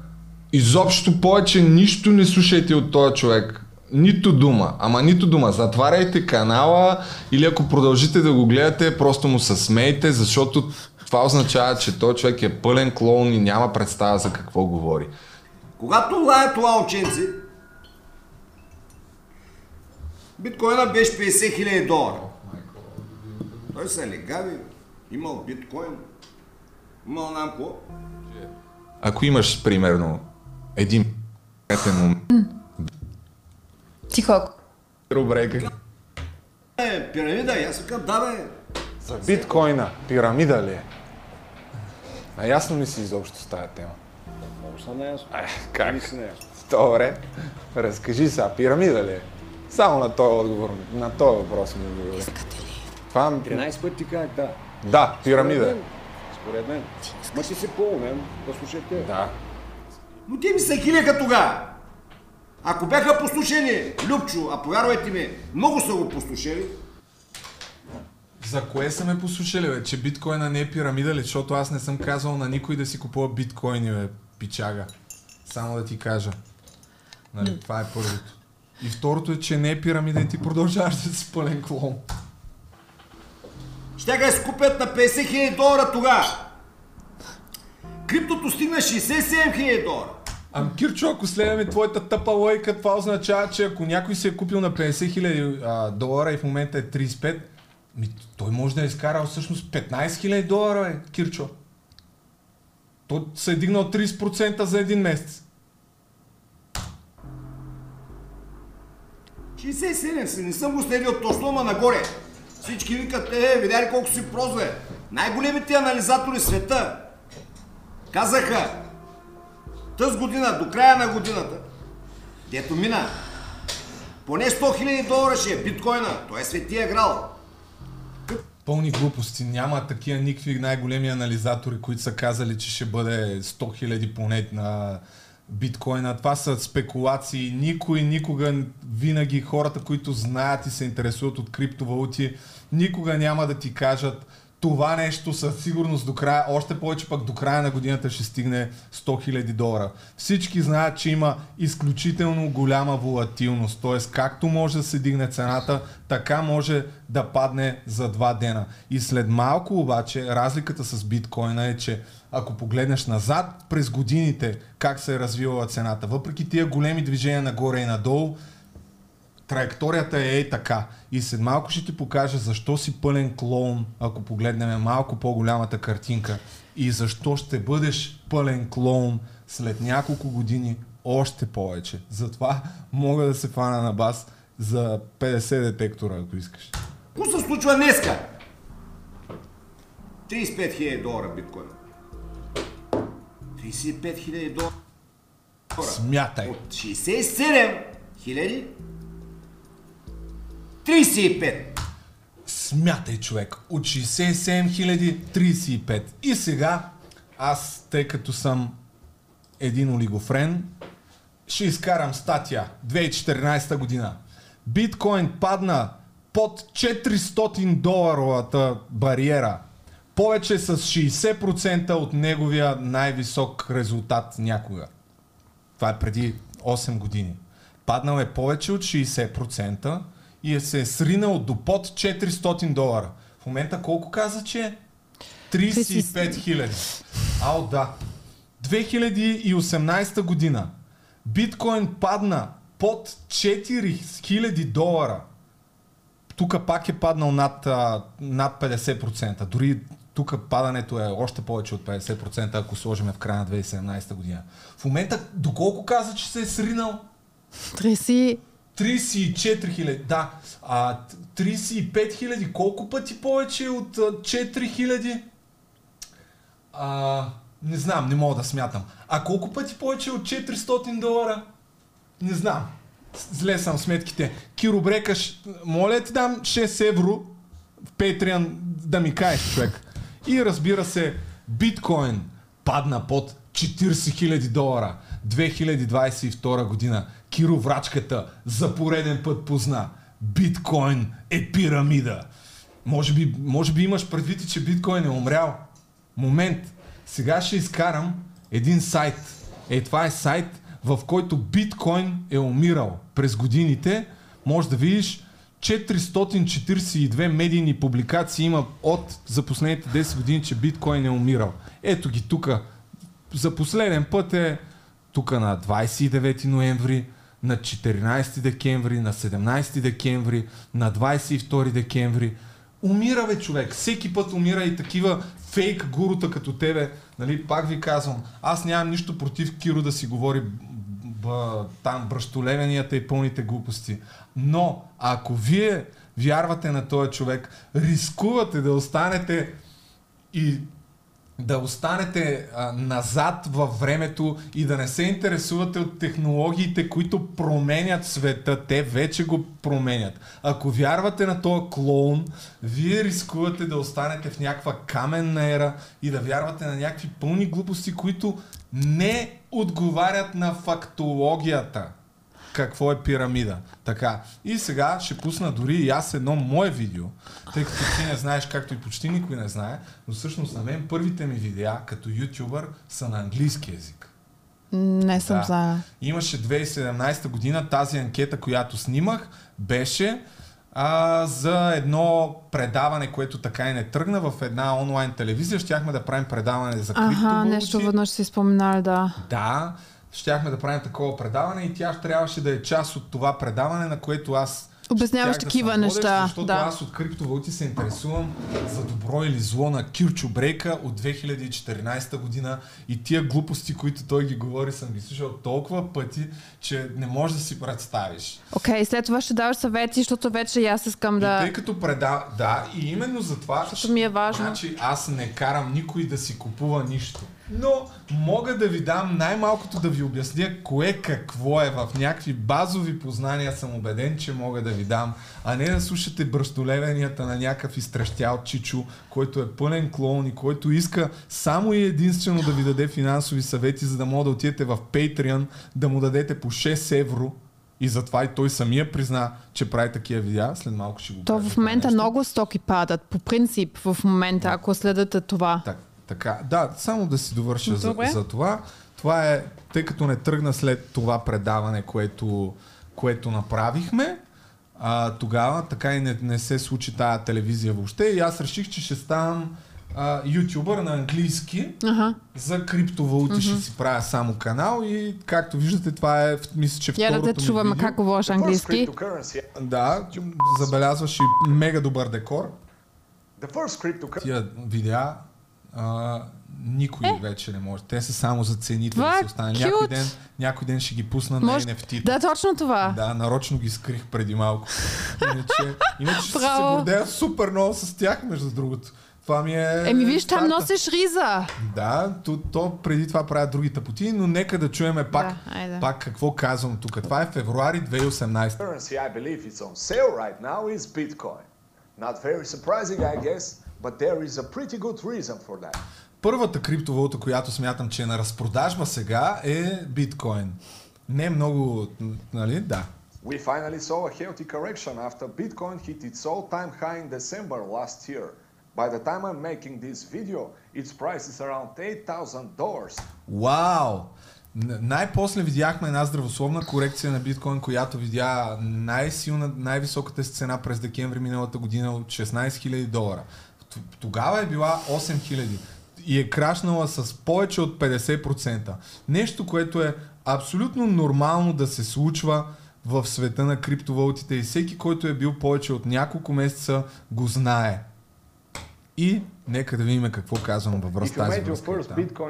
изобщо повече нищо не слушайте от този човек. Нито дума, ама нито дума. Затваряйте канала или ако продължите да го гледате, просто му се смейте, защото това означава, че този човек е пълен клоун и няма представа за какво говори. Когато лая това ученци, биткоина беше $50,000. Той се легави, имал биткоин, имал намко. Ако имаш, примерно, един петен момент... Тихо. Рубрейка. Пирамида, аз се казвам, да бе. За биткоина, пирамида ли е? Наясно ли си изобщо с тая тема? Може съм наясно. Как? Добре, разкажи сега, пирамида ли е? Само на този отговор, на този въпрос ми отговоря. Искате ли? Това... 13 пъти ти казах да. Да, пирамида. Според мен. Ма ти си по-умен, да слушате. Да. Но те ми се хиляха тогава. Ако бяха послушени, Любчо, а повярвайте ми, много са го послушали. За кое са ме послушали, бе? Че биткоина не е пирамида ли? Защото аз не съм казвал на никой да си купува биткоини, бе, пичага. Само да ти кажа. Нали, това е първото. И второто е, че не е пирамида и ти продължаваш да си пълен клон. Ще га изкупят на $50,000 тогава. Криптото стигна $67,000. Ам Кирчо, ако следваме твоята тъпа логика, това означава, че ако някой се е купил на $50,000 и в момента е 35, той може да е изкарал всъщност $15,000, бе, Кирчо. Той се е дигнал 30% за един месец. 67 си, не съм го следил точно, но нагоре. Всички викат, видя ли колко си прозве. Най-големите анализатори в света казаха тъс година, до края на годината, дето мина, поне $100,000 ще е биткоина, той е светия грал. Пълни глупости, няма такива никакви най-големи анализатори, които са казали, че ще бъде 100,000 поне на биткоина. Това са спекулации. Никой, никога, винаги хората, които знаят и се интересуват от криптовалути, никога няма да ти кажат това нещо със сигурност до края, още повече пък до края на годината ще стигне $100,000. Всички знаят, че има изключително голяма волатилност, т.е. както може да се дигне цената, така може да падне за 2 дена. И след малко обаче разликата с биткоина е, че ако погледнеш назад през годините как се е развивала цената, въпреки тия големи движения нагоре и надолу, траекторията е така. И след малко ще ти покажа защо си пълен клоун, ако погледнем малко по-голямата картинка. И защо ще бъдеш пълен клоун след няколко години още повече. Затова мога да се фана на бас за 50 детектора, ако искаш. Какво се случва днеска? $35,000 биткоин. $35,000. Смятай. От 67,000 35. Смятай, човек. От 67 035. И сега, аз, тъй като съм един олигофрен, ще изкарам статия. 2014 година. Биткоин падна под $400 бариера. Повече с 60% от неговия най-висок резултат някога. Това е преди 8 години. Паднал е повече от 60%. И се е сринал до под $400. В момента колко каза, че е? 35 000. Ао, да. 2018 година биткоин падна под $4,000. Тук пак е паднал над 50%. Дори тук падането е още повече от 50%, ако сложим в края на 2017 година. В момента доколко каза, че се е сринал? 34 000, да. 35 000, колко пъти повече от 4 000? Не знам, не мога да смятам. А колко пъти повече от $400? Не знам. Зле съм сметките. Киро Брейка, моля ти дам €6 в Patreon да ми кажеш, човек. И разбира се, биткоин падна под $40,000. 2022 година. Киро Врачката за пореден път позна. Биткоин е пирамида. Може би имаш предвид, че биткоин е умрял. Момент. Сега ще изкарам един сайт. Това е сайт, в който биткоин е умирал през годините. Може да видиш 442 медийни публикации има от за последните 10 години, че биткоин е умирал. Ето ги тук. За последен път е тук на 29 ноември, на 14 декември, на 17 декември, на 22 декември. Умира, бе, човек. Всеки път умира и такива фейк гурута като тебе. Нали, пак ви казвам, аз нямам нищо против Киро да си говори там бръщолевенията и пълните глупости. Но ако вие вярвате на този човек, рискувате да останете и да останете назад във времето и да не се интересувате от технологиите, които променят света. Те вече го променят. Ако вярвате на този клоун, вие рискувате да останете в някаква каменна ера и да вярвате на някакви пълни глупости, които не отговарят на фактологията. Какво е пирамида. Така. И сега ще пусна дори и аз едно мое видео, тъй като ти не знаеш, както и почти никой не знае, но всъщност на мен първите ми видеа като ютубър са на английски език. Не съм знае. Имаше 2017 година тази анкета, която снимах, беше за едно предаване, което така и не тръгна в една онлайн телевизия. Щяхме да правим предаване за криптовалути. Аха, нещо веднъж си споменал, да. Да. Щяхме да правим такова предаване и тя трябваше да е част от това предаване, на което аз обясняваш такива да неща. Защото аз от криптовалути се интересувам за добро или зло на Кирчо Брейка от 2014 година и тия глупости, които той ги говори, съм ги слушал толкова пъти, че не можеш да си представиш. Окей, след това ще даваш съвети, защото вече и аз искам да... И тъй като предавам... Да, и именно за това... Защото ми е важно. Значи аз не карам никой да си купува нищо. Но мога да ви дам най-малкото да ви обясня кое какво е. В някакви базови познания съм убеден, че мога да ви ви дам, а не да слушате бръщолевенията на някакъв изтрещял чичо, който е пълен клоун и който иска само и единствено да ви даде финансови съвети, за да може да отидете в Patreon, да му дадете по 6 евро. И затова и той самия призна, че прави такива видеа. След малко ще го кажа. То в момента много стоки падат. По принцип, в момента, да, ако следате това. Так, така, да, само да си довърша за това. Това е, тъй като не тръгна след това предаване, което направихме, тогава така и не се случи тая телевизия въобще. И аз реших, че ще ставам ютубър на английски, за криптовалути ще си правя само канал и както виждате, това е, мисля, че второто ми видео. Я да чуваме как говориш английски. Да, забелязваш и мега добър декор. Тия видеа никой вече не може. Те са само за цените да се остане. Някой ден ще ги пусна на NFT. Да, точно това. Да, нарочно ги скрих преди малко. Иначе ще се гордея супер много с тях, между другото. Това ми е... Еми виж, там носиш риза. Да, то преди това правят други тъпоти, но нека да чуеме пак какво казвам тук. Това е февруари 2018. Currency I believe it's on sale right now is Bitcoin. Not very surprising I guess, but there is a pretty good reason for that. Първата криптовалута, която смятам, че е на разпродажба сега, е биткоин. Не много, нали? Да. We finally saw a healthy correction after Bitcoin hit its all-time high in December last year. By the time I'm making this video, its price is around $8,000. Вау! Най-после видяхме една здравословна корекция на биткоин, която видя най-силна, най-високата си цена през декември миналата година от $16,000. Тогава е била $8,000 и е крашнала с повече от 50%. Нещо, което е абсолютно нормално да се случва в света на криптовалутите и всеки, който е бил повече от няколко месеца, го знае. И нека да видим какво казвам във връзка с тази връзка.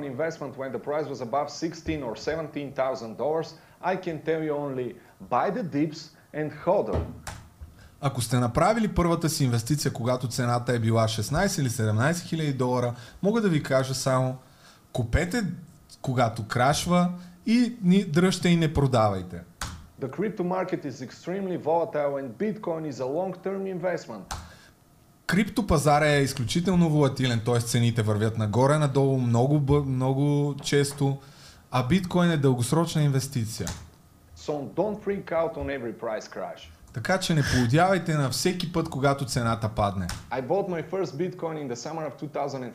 Ако сте направили първата си инвестиция, когато цената е била $16,000 или $17,000, мога да ви кажа само купете, когато крашва и ни дръжте и не продавайте. The crypto market is extremely volatile and Bitcoin is a long-term investment. Криптопазара е изключително волатилен, т.е. цените вървят нагоре-надолу много, много често, а биткоин е дългосрочна инвестиция. So don't freak out on every price crash. Така че не поудявайте на всеки път, когато цената падне. I bought my first Bitcoin in the summer of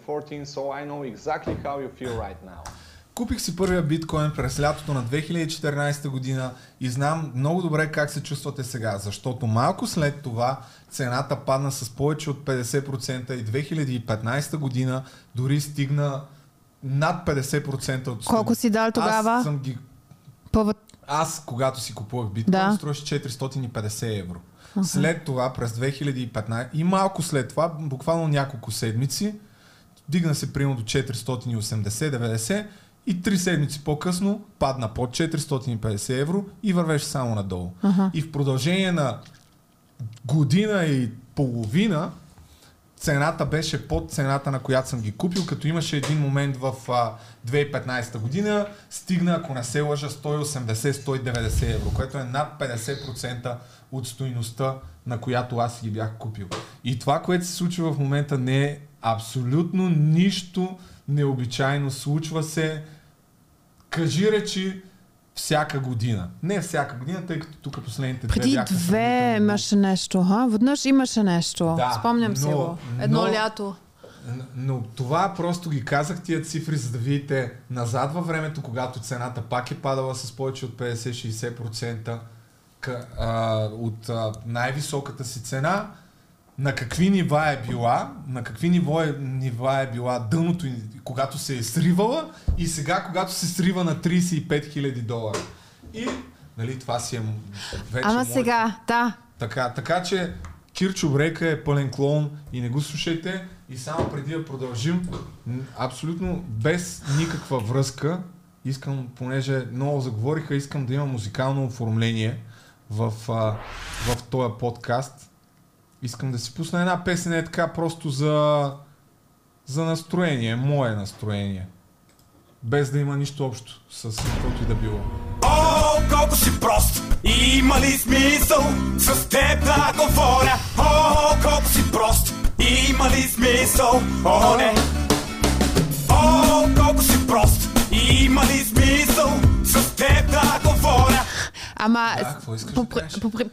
2014, so I know exactly how you feel right now. Купих си първия биткоин през лятото на 2014 година и знам много добре как се чувствате сега, защото малко след това цената падна с повече от 50% и 2015 година дори стигна над 50% от... Колко си дал тогава? Аз, когато си купувах биткоин, струваше €450. След това, през 2015 и малко след това, буквално няколко седмици, дигна се примерно до 480-90 и 3 седмици по-късно падна под €450 и вървеше само надолу. И в продължение на година и половина цената беше под цената, на която съм ги купил, като имаше един момент в 2015 година, стигна, ако не се лъжа, €180-190, което е над 50% от стойността, на която аз ги бях купил. И това, което се случва в момента, не е абсолютно нищо необичайно, случва се, кажи речи, всяка година. Не всяка година, тъй като тук последните две бяха... Преди две имаше нещо, Веднъж имаше нещо. Да, спомням си го. Едно лято. Но това просто ги казах тия цифри, за да видите назад във времето, когато цената пак е падала с повече от 50-60% от най-високата си цена. На какви нива е била, на какви нива е била дъното, когато се е сривала и сега, когато се срива на $35,000. И, нали, това си е вече... Ама сега, да. Така че Кирчо Брейка е пълен клоун и не го слушайте. И само преди да продължим, абсолютно без никаква връзка, искам, понеже много заговориха, искам да има музикално оформление в този подкаст. Искам да си пусна една песен, е така, просто за настроение, мое настроение. Без да има нищо общо с каквото и да било. О, колко си прост! Има ли смисъл с теб да говоря? О, колко си прост! Има ли смисъл? О, не! О, колко си прост! Има ли смисъл с теб да говоря? Ама,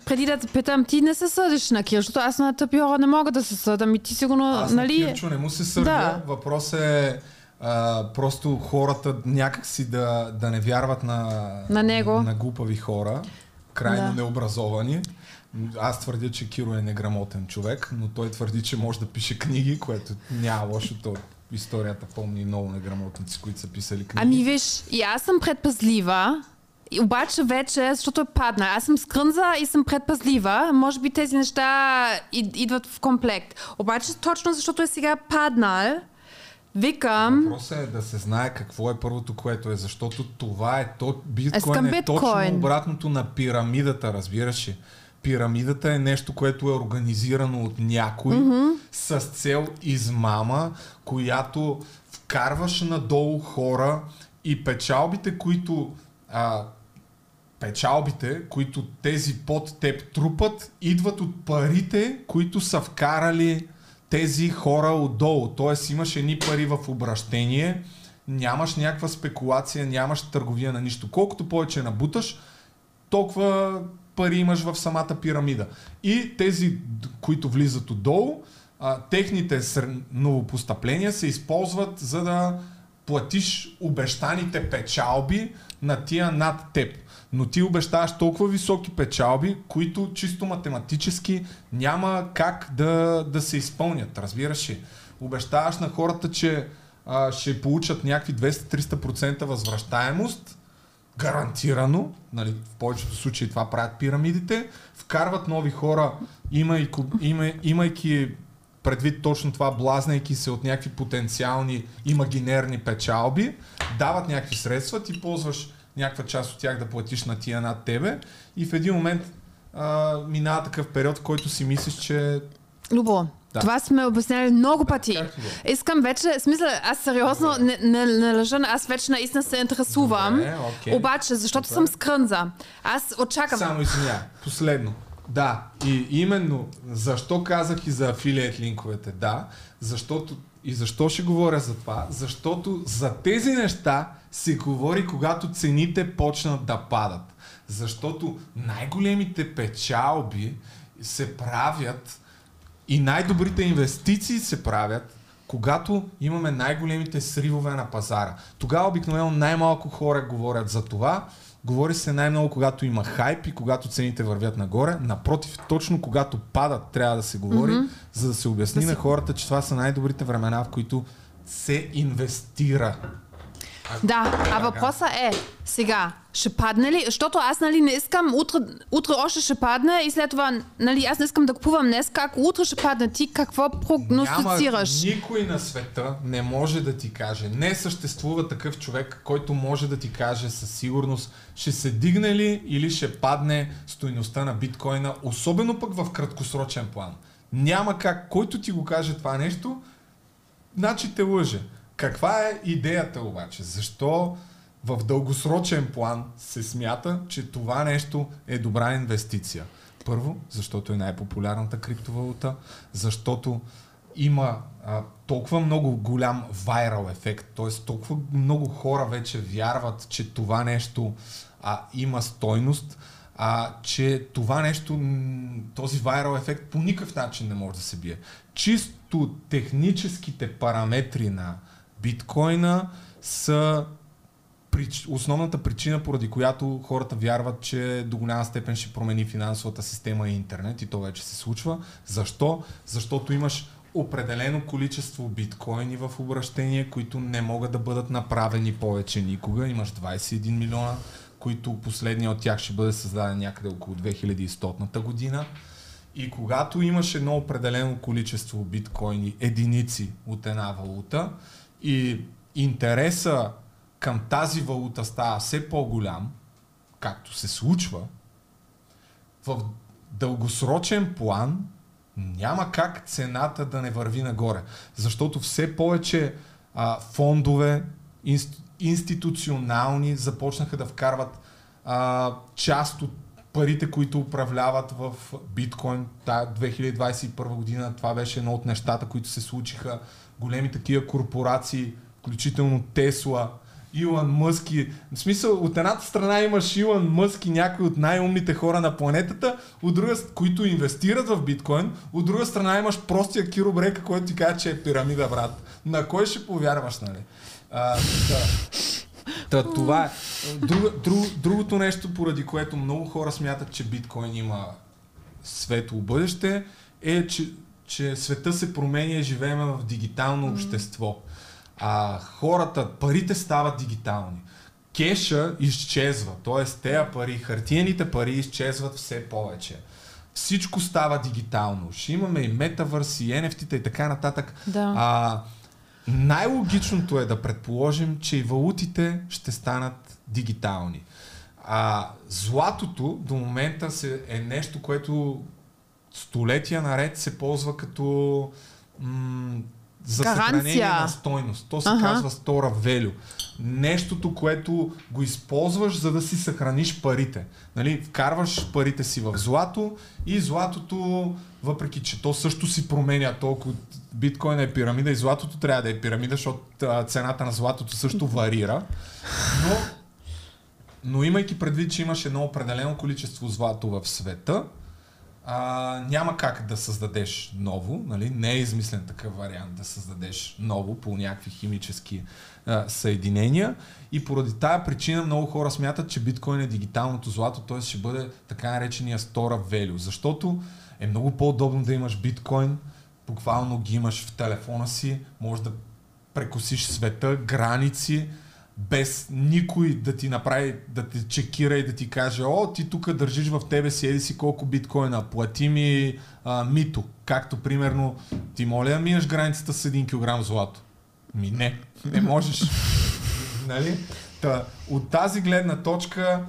преди да те питам, ти не се съдиш на Кир, защото аз на тъпи хора не мога да се съдам и ти сигурно, аз нали... Аз на Кирчо не му се сърдя, да. Въпрос е просто хората някакси да не вярват на него, на глупави хора, крайно необразовани. Аз твърдя, че Киро е неграмотен човек, но той твърди, че може да пише книги, което няма лошото. Историята помни много неграмотници, които са писали книги. Ами виж, и аз съм предпазлива, обаче вече, защото е падна. Аз съм скрънза и съм предпазлива. Може би тези неща идват в комплект. Обаче точно защото е сега паднал, викам... Въпросът е да се знае какво е първото, което е, защото това е... Биткоин е точно обратното на пирамидата, разбираш ли? Пирамидата е нещо, което е организирано от някой с цел измама, която вкарваш надолу хора и печалбите, които... които тези под теб трупат, идват от парите, които са вкарали тези хора отдолу. Тоест имаш едни пари в обращение, нямаш някаква спекулация, нямаш търговия на нищо. Колкото повече набуташ, толкова пари имаш в самата пирамида. И тези, които влизат отдолу, техните новопостъпления се използват, за да платиш обещаните печалби на тия над теб. Но ти обещаваш толкова високи печалби, които чисто математически няма как да се изпълнят. Разбираш ли? Обещаваш на хората, че ще получат някакви 200-300% възвръщаемост, гарантирано, нали, в повечето случаи това правят пирамидите, вкарват нови хора, имайки предвид точно това, блазнайки се от някакви потенциални имагинерни печалби, дават някакви средства, ти ползваш някаква част от тях да платиш на тия над тебе и в един момент минава такъв период, в който си мислиш, че... Любо, това сме обясняли много пъти. Искам вече, смисъл, аз сериозно не лъжа, аз вече наистина се интересувам, обаче, защото съм скрънза. Аз очаквам... Само извиня, последно. Да, и именно защо казах и за афилиейт линковете, да, защото и защо ще говоря за това, защото за тези неща се говори, когато цените почнат да падат. Защото най-големите печалби се правят и най-добрите инвестиции се правят, когато имаме най-големите сривове на пазара. Тогава обикновено най-малко хора говорят за това. Говори се най-много, когато има хайп и когато цените вървят нагоре. Напротив, точно когато падат, трябва да се говори, за да се обясни на хората, че това са най-добрите времена, в които се инвестира. Да, а въпросът е сега, ще падне ли? Защото аз, нали, не искам, утре още ще падне и след това, нали, аз не искам да купувам днес, как утре ще падне, ти какво прогностицираш? Няма, никой на света не може да ти каже, не съществува такъв човек, който може да ти каже със сигурност, ще се дигне ли или ще падне стойността на биткоина, особено пък в краткосрочен план. Няма как, който ти го каже това нещо, значи те лъже. Каква е идеята обаче? Защо в дългосрочен план се смята, че това нещо е добра инвестиция? Първо, защото е най-популярната криптовалута, защото има толкова много голям вайрал ефект, т.е. толкова много хора вече вярват, че това нещо има стойност, че това нещо, този вайрал ефект по никакъв начин не може да се бие. Чисто техническите параметри на биткоина са основната причина, поради която хората вярват, че до голяма степен ще промени финансовата система и интернет, и то вече се случва. Защо? Защото имаш определено количество биткоини в обращение, които не могат да бъдат направени повече никога. Имаш 21 милиона, които последния от тях ще бъде създаден някъде около 2100-та година. И когато имаш едно определено количество биткоини, единици от една валута, и интереса към тази валута става все по-голям, както се случва, в дългосрочен план няма как цената да не върви нагоре. Защото все повече фондове, институционални започнаха да вкарват част от парите, които управляват в биткоин. Та 2021 година това беше едно от нещата, които се случиха. Големи такива корпорации, включително Тесла, Илън Мъск. В смисъл, от едната страна имаш Илън Мъск и някои от най-умните хора на планетата, от друга, които инвестират в биткоин, от друга страна имаш простия Киро Брейка, който ти казва, че е пирамида, брат. На кой ще повярваш, нали? Това е. Другото нещо, поради което много хора смятат, че биткоин има светло бъдеще, е, че света се променя и живеем в дигитално общество. Хората, парите стават дигитални. Кеша изчезва, т.е. тези пари, хартиените пари изчезват все повече. Всичко става дигитално. Ще имаме и метавърс, и NFT-та и така нататък. Да. Най-логичното е да предположим, че и валутите ще станат дигитални. Златото до момента е нещо, което столетия наред се ползва като за съхранение на стойност. То се казва store of value. Нещото, което го използваш, за да си съхраниш парите. Нали? Вкарваш парите си в злато и златото, въпреки че то също си променя толкова. Биткоин е пирамида и златото трябва да е пирамида, защото цената на златото също варира. Но имайки предвид, че имаш едно определено количество злато в света, няма как да създадеш ново, нали? Не е измислен такъв вариант да създадеш ново по някакви химически съединения и поради тая причина много хора смятат, че биткоин е дигиталното злато, т.е. ще бъде така наречения store of value, защото е много по-удобно да имаш биткоин, буквално ги имаш в телефона си, можеш да прекосиш света, граници, без никой да ти направи, да те чекира и да ти каже, ти тук държиш в тебе си, еди си колко биткоина, плати ми мито. Както примерно, ти моля да минеш границата с 1 кг злато. Не можеш. Нали? От тази гледна точка,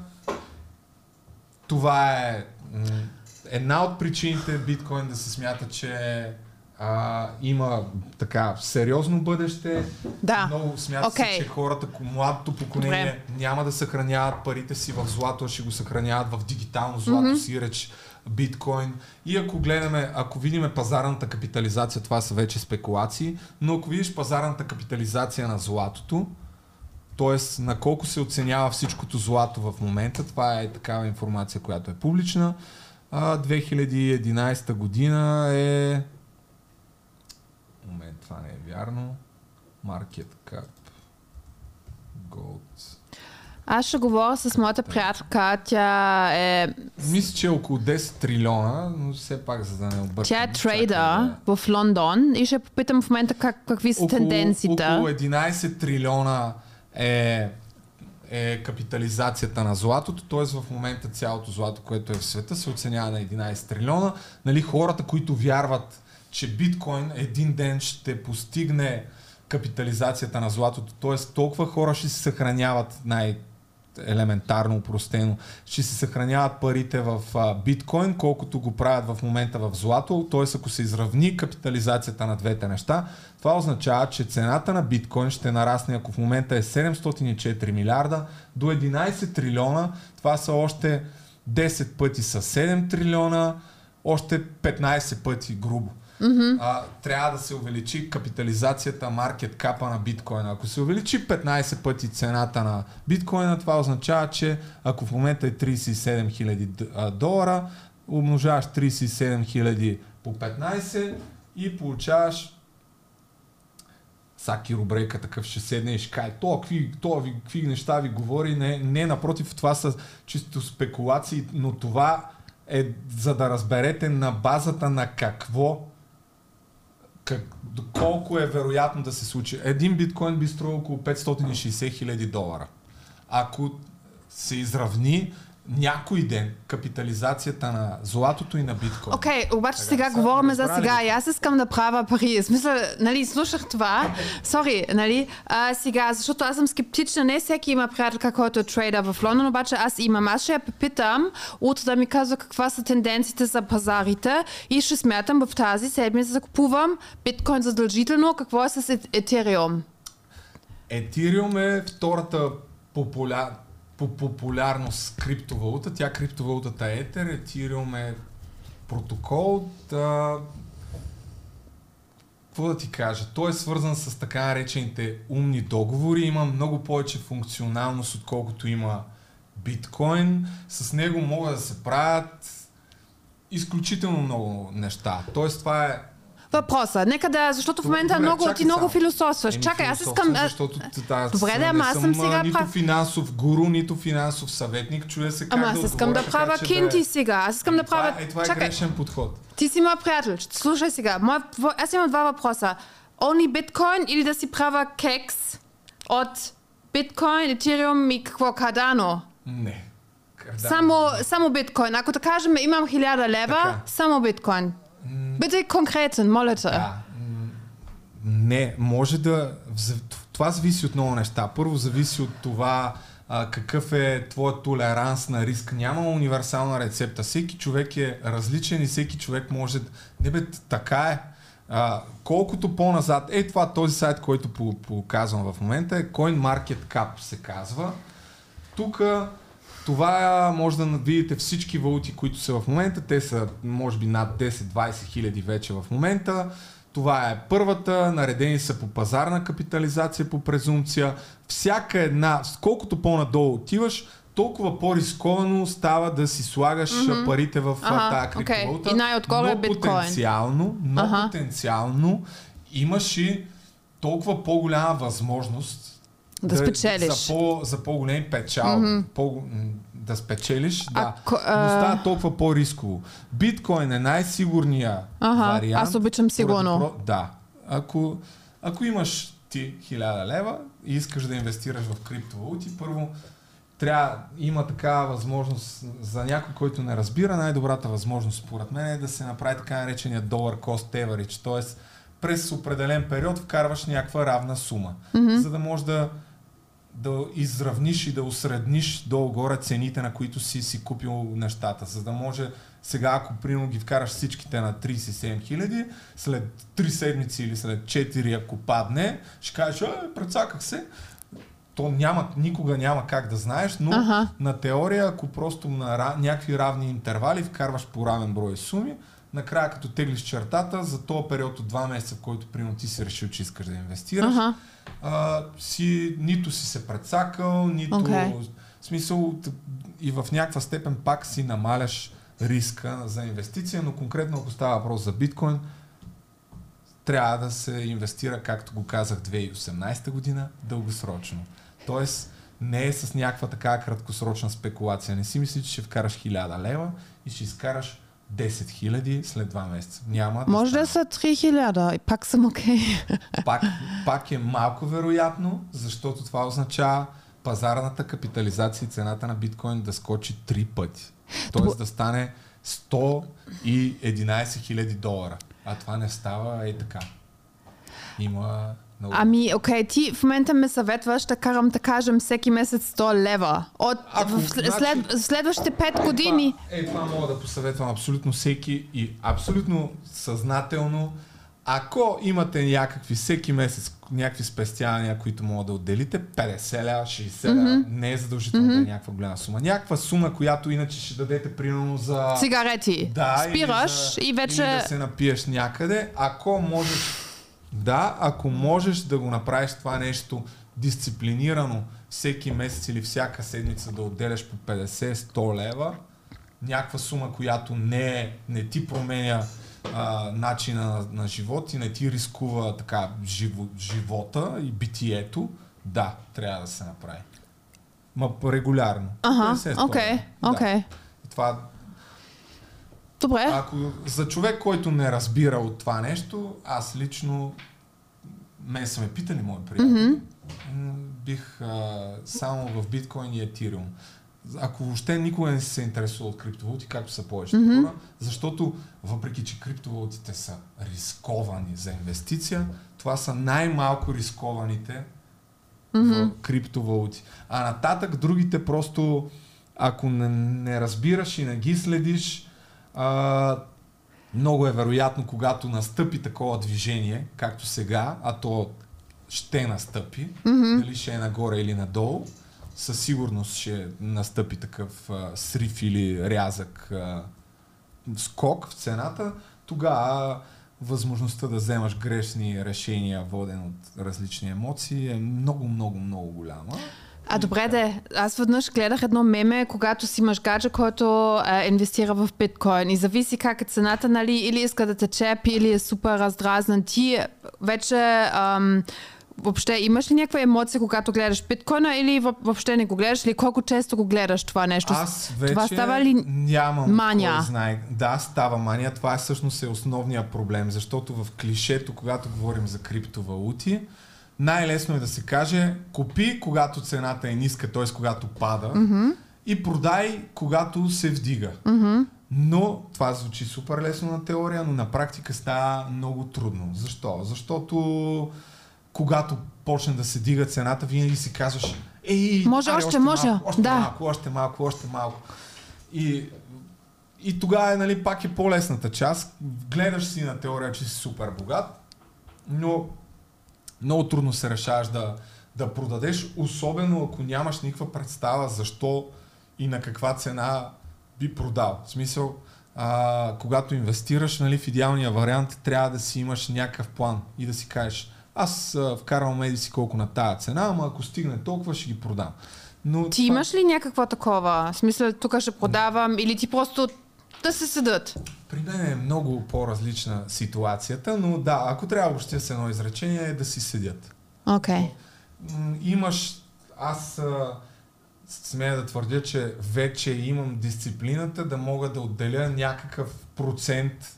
това е една от причините биткоин да се смята, че има така сериозно бъдеще. Да. Много смята се, че хората, младото поколение няма да съхраняват парите си в злато, а ще го съхраняват в дигитално злато, сиреч биткоин. И ако видим пазарната капитализация, това са вече спекулации, но ако видиш пазарната капитализация на златото, т.е. на колко се оценява всичкото злато в момента, това е такава информация, която е публична. 2011 година е... Момент, това не е вярно. MarketCap. Gold. Аз ще говоря с моята приятелка. Тя е... Мисля, че е около 10 трилиона, но все пак, за да не объркам. Тя е трейдър в Лондон и ще попитам в момента какви са тенденциите. Около 11 трилиона е капитализацията на златото, т.е. в момента цялото злато, което е в света, се оценява на 11 трилиона. Нали, хората, които вярват, че биткоин един ден ще постигне капитализацията на златото, т.е. толкова хора ще се съхраняват, най-елементарно упростено, ще се съхраняват парите в биткоин, колкото го правят в момента в злато, т.е. ако се изравни капитализацията на двете неща, това означава, че цената на биткоин ще нарасне, ако в момента е 704 милиарда, до 11 трилиона, това са още 10 пъти са 7 трилиона, още 15 пъти грубо. Трябва да се увеличи капитализацията, маркет капа на биткоина. Ако се увеличи 15 пъти цената на биткоина, това означава, че ако в момента е 37 000 долара, умножаваш 37 000 по 15 и получаваш... Саки Рубрейка такъв ще седне и ще каже, какви неща ви говори. Не, напротив, това са чисто спекулации, но това е за да разберете на базата на колко е вероятно да се случи. Един биткоин би струва около 560 хиляди долара. Ако се изравни някой ден капитализацията на златото и на биткоин. Обаче сега говорим за сега. И аз искам да правя пари. Смисъл, нали, слушах това. Сори, нали? Сега, защото аз съм скептична. Не всеки има приятелка, който е трейдър в Лондон, обаче аз имам. Аз ще я попитам, утре да ми казва каква са тенденциите за пазарите и ще смятам в тази седмица да купувам биткоин задължително. Какво е с Ethereum? Ethereum е втората популярна. по популярност криптовалута. Тя криптовалутата е Ether, Ethereum е протокол. Какво да ти кажа? Той е свързан с така наречените умни договори. Има много повече функционалност, отколкото има биткоин. С него могат да се правят изключително много неща. Тоест това е въпроса. Нека да, защото в момента много философстваш. Чакай, аз искам... Защото добре, да, ама аз съм сега... Нито финансов гуру, нито финансов съветник. Чуя се как да отговоря. Аз искам да правя кинти сега. Аз искам да правя... Това е грешен подход. Ти си моя приятел. Слушай сега. Аз имам два въпроса. Only Bitcoin или да си правя кекс от Bitcoin, Ethereum и какво? Cardano? Не. Само биткоин. Ако да кажем, имам 1000 лева, само биткоин. Бъде конкретен, моля те. Да. Не, може да... Това зависи от много неща. Първо зависи от това какъв е твой толеранс на риск. Няма универсална рецепта. Всеки човек е различен и всеки човек може... Не бе, така е. Колкото по-назад... Този сайт, който показвам в момента е CoinMarketCap се казва. Тук... Това може да видите всички валути, които са в момента. Те са, може би, над 10-20 хиляди вече в момента. Това е първата. Наредени са по пазарна капитализация, по презумпция. Всяка една, колкото по-надолу отиваш, толкова по-рисковано става да си слагаш парите в тази криптовалута. И най-отгоре е биткоин. Но потенциално имаш и толкова по-голяма възможност да спечелиш. За по-големи печал. Да спечелиш, да. Но става толкова по-рисково. Биткоин е най-сигурния вариант. Аз обичам сигурно. Да. Ако имаш ти 1000 лева и искаш да инвестираш в криптовалути, първо трябва, има такава възможност за някой, който не разбира. Най-добрата възможност, според мен, е да се направи така наречения dollar cost average. Тоест, през определен период вкарваш някаква равна сума. За да можеш да изравниш и да усредниш долу-горе цените, на които си купил нещата. За да може сега, ако примерно ги вкараш всичките на 37 хиляди, след 3 седмици или след 4, ако падне, ще кажеш, прецаках се. То никога няма как да знаеш, но на теория, ако просто на някакви равни интервали вкарваш по равен брой суми, накрая, като теглиш чертата, за този период от 2 месеца, в който примерно ти си решил, че искаш да инвестираш, нито си се прецакал, нито... В смисъл, и в някаква степен пак си намаляш риска за инвестиция, но конкретно, ако става въпрос за биткоин, трябва да се инвестира, както го казах, 2018 година, дългосрочно. Тоест, не е с някаква така краткосрочна спекулация. Не си мисли, че ще вкараш 1000 лева и ще изкараш 10 хиляди след 2 месеца. Няма да може стане. Да са 3000 и пак съм окей. Пак е малко вероятно, защото това означава пазарната капитализация и цената на биткоин да скочи 3 пъти. Тоест да стане 111 хиляди $111,000. А това не става така. Има много... ти в момента ме съветваш да карам, да кажем, всеки месец 100 лева. Следващите 5 години... Това мога да посъветвам абсолютно всеки и абсолютно съзнателно. Ако имате някакви всеки месец, някакви спестявания, които могат да отделите, 50 лева, 60 лева, не е задължително да е някаква голяма сума. Някаква сума, която иначе ще дадете примерно за... цигарети. Да, спираш и вече... Или да се напиеш някъде. Ако можеш... Да, ако можеш да го направиш това нещо дисциплинирано, всеки месец или всяка седмица да отделяш по 50-100 лева, някаква сума, която не ти променя начина на живот и не ти рискува така живота и битието, да, трябва да се направи. Ма регулярно. Окей. Това... Добре. Ако за човек, който не разбира от това нещо, аз лично, мен са ме питали мои приятели, бих само в биткоин и етириум. Ако въобще никога не се интересува от криптовалути, както са повечето хора, защото въпреки, че криптовалутите са рисковани за инвестиция, това са най-малко рискованите в криптовалути. А нататък другите просто, ако не разбираш и не ги следиш, много е вероятно, когато настъпи такова движение, както сега, а то ще настъпи, дали ще е нагоре или надолу, със сигурност ще настъпи такъв срив или рязък скок в цената, тогава възможността да вземаш грешни решения, воден от различни емоции, е много, много, много голяма. А добре де, аз веднъж гледах едно меме, когато си имаш гадже, който инвестира в биткоин и зависи как е цената, нали, или иска да те чепи, или е супер раздразнен. Ти вече въобще имаш ли някаква емоция, когато гледаш биткоина, или въобще не го гледаш, или колко често го гледаш това нещо? Аз вече това става ли нямам мания? Кой знае. Да, става мания. Това е всъщност е основният проблем, защото в клишето, когато говорим за криптовалути, най-лесно е да се каже купи, когато цената е ниска, т.е. когато пада, mm-hmm. и продай, когато се вдига. Mm-hmm. Но това звучи супер лесно на теория, но на практика става много трудно. Защо? Защото когато почне да се дига цената, винаги си казваш може, още малко, още малко. И тогава е, нали, пак е по-лесната част. Гледаш си на теория, че си супер богат, но много трудно се решаваш да продадеш, особено ако нямаш никаква представа защо и на каква цена би продал. В смисъл, когато инвестираш, нали, в идеалния вариант трябва да си имаш някакъв план и да си кажеш аз вкарвам меди си колко на тая цена, ама ако стигне толкова ще ги продам. Но ти това... имаш ли някаква такова? В смисъл, тук ще продавам или ти просто да се седат? При мен е много по-различна ситуацията, но да, ако трябва въобще с едно изречение е да си седят. Okay. Имаш, аз смея да твърдя, че вече имам дисциплината да мога да отделя някакъв процент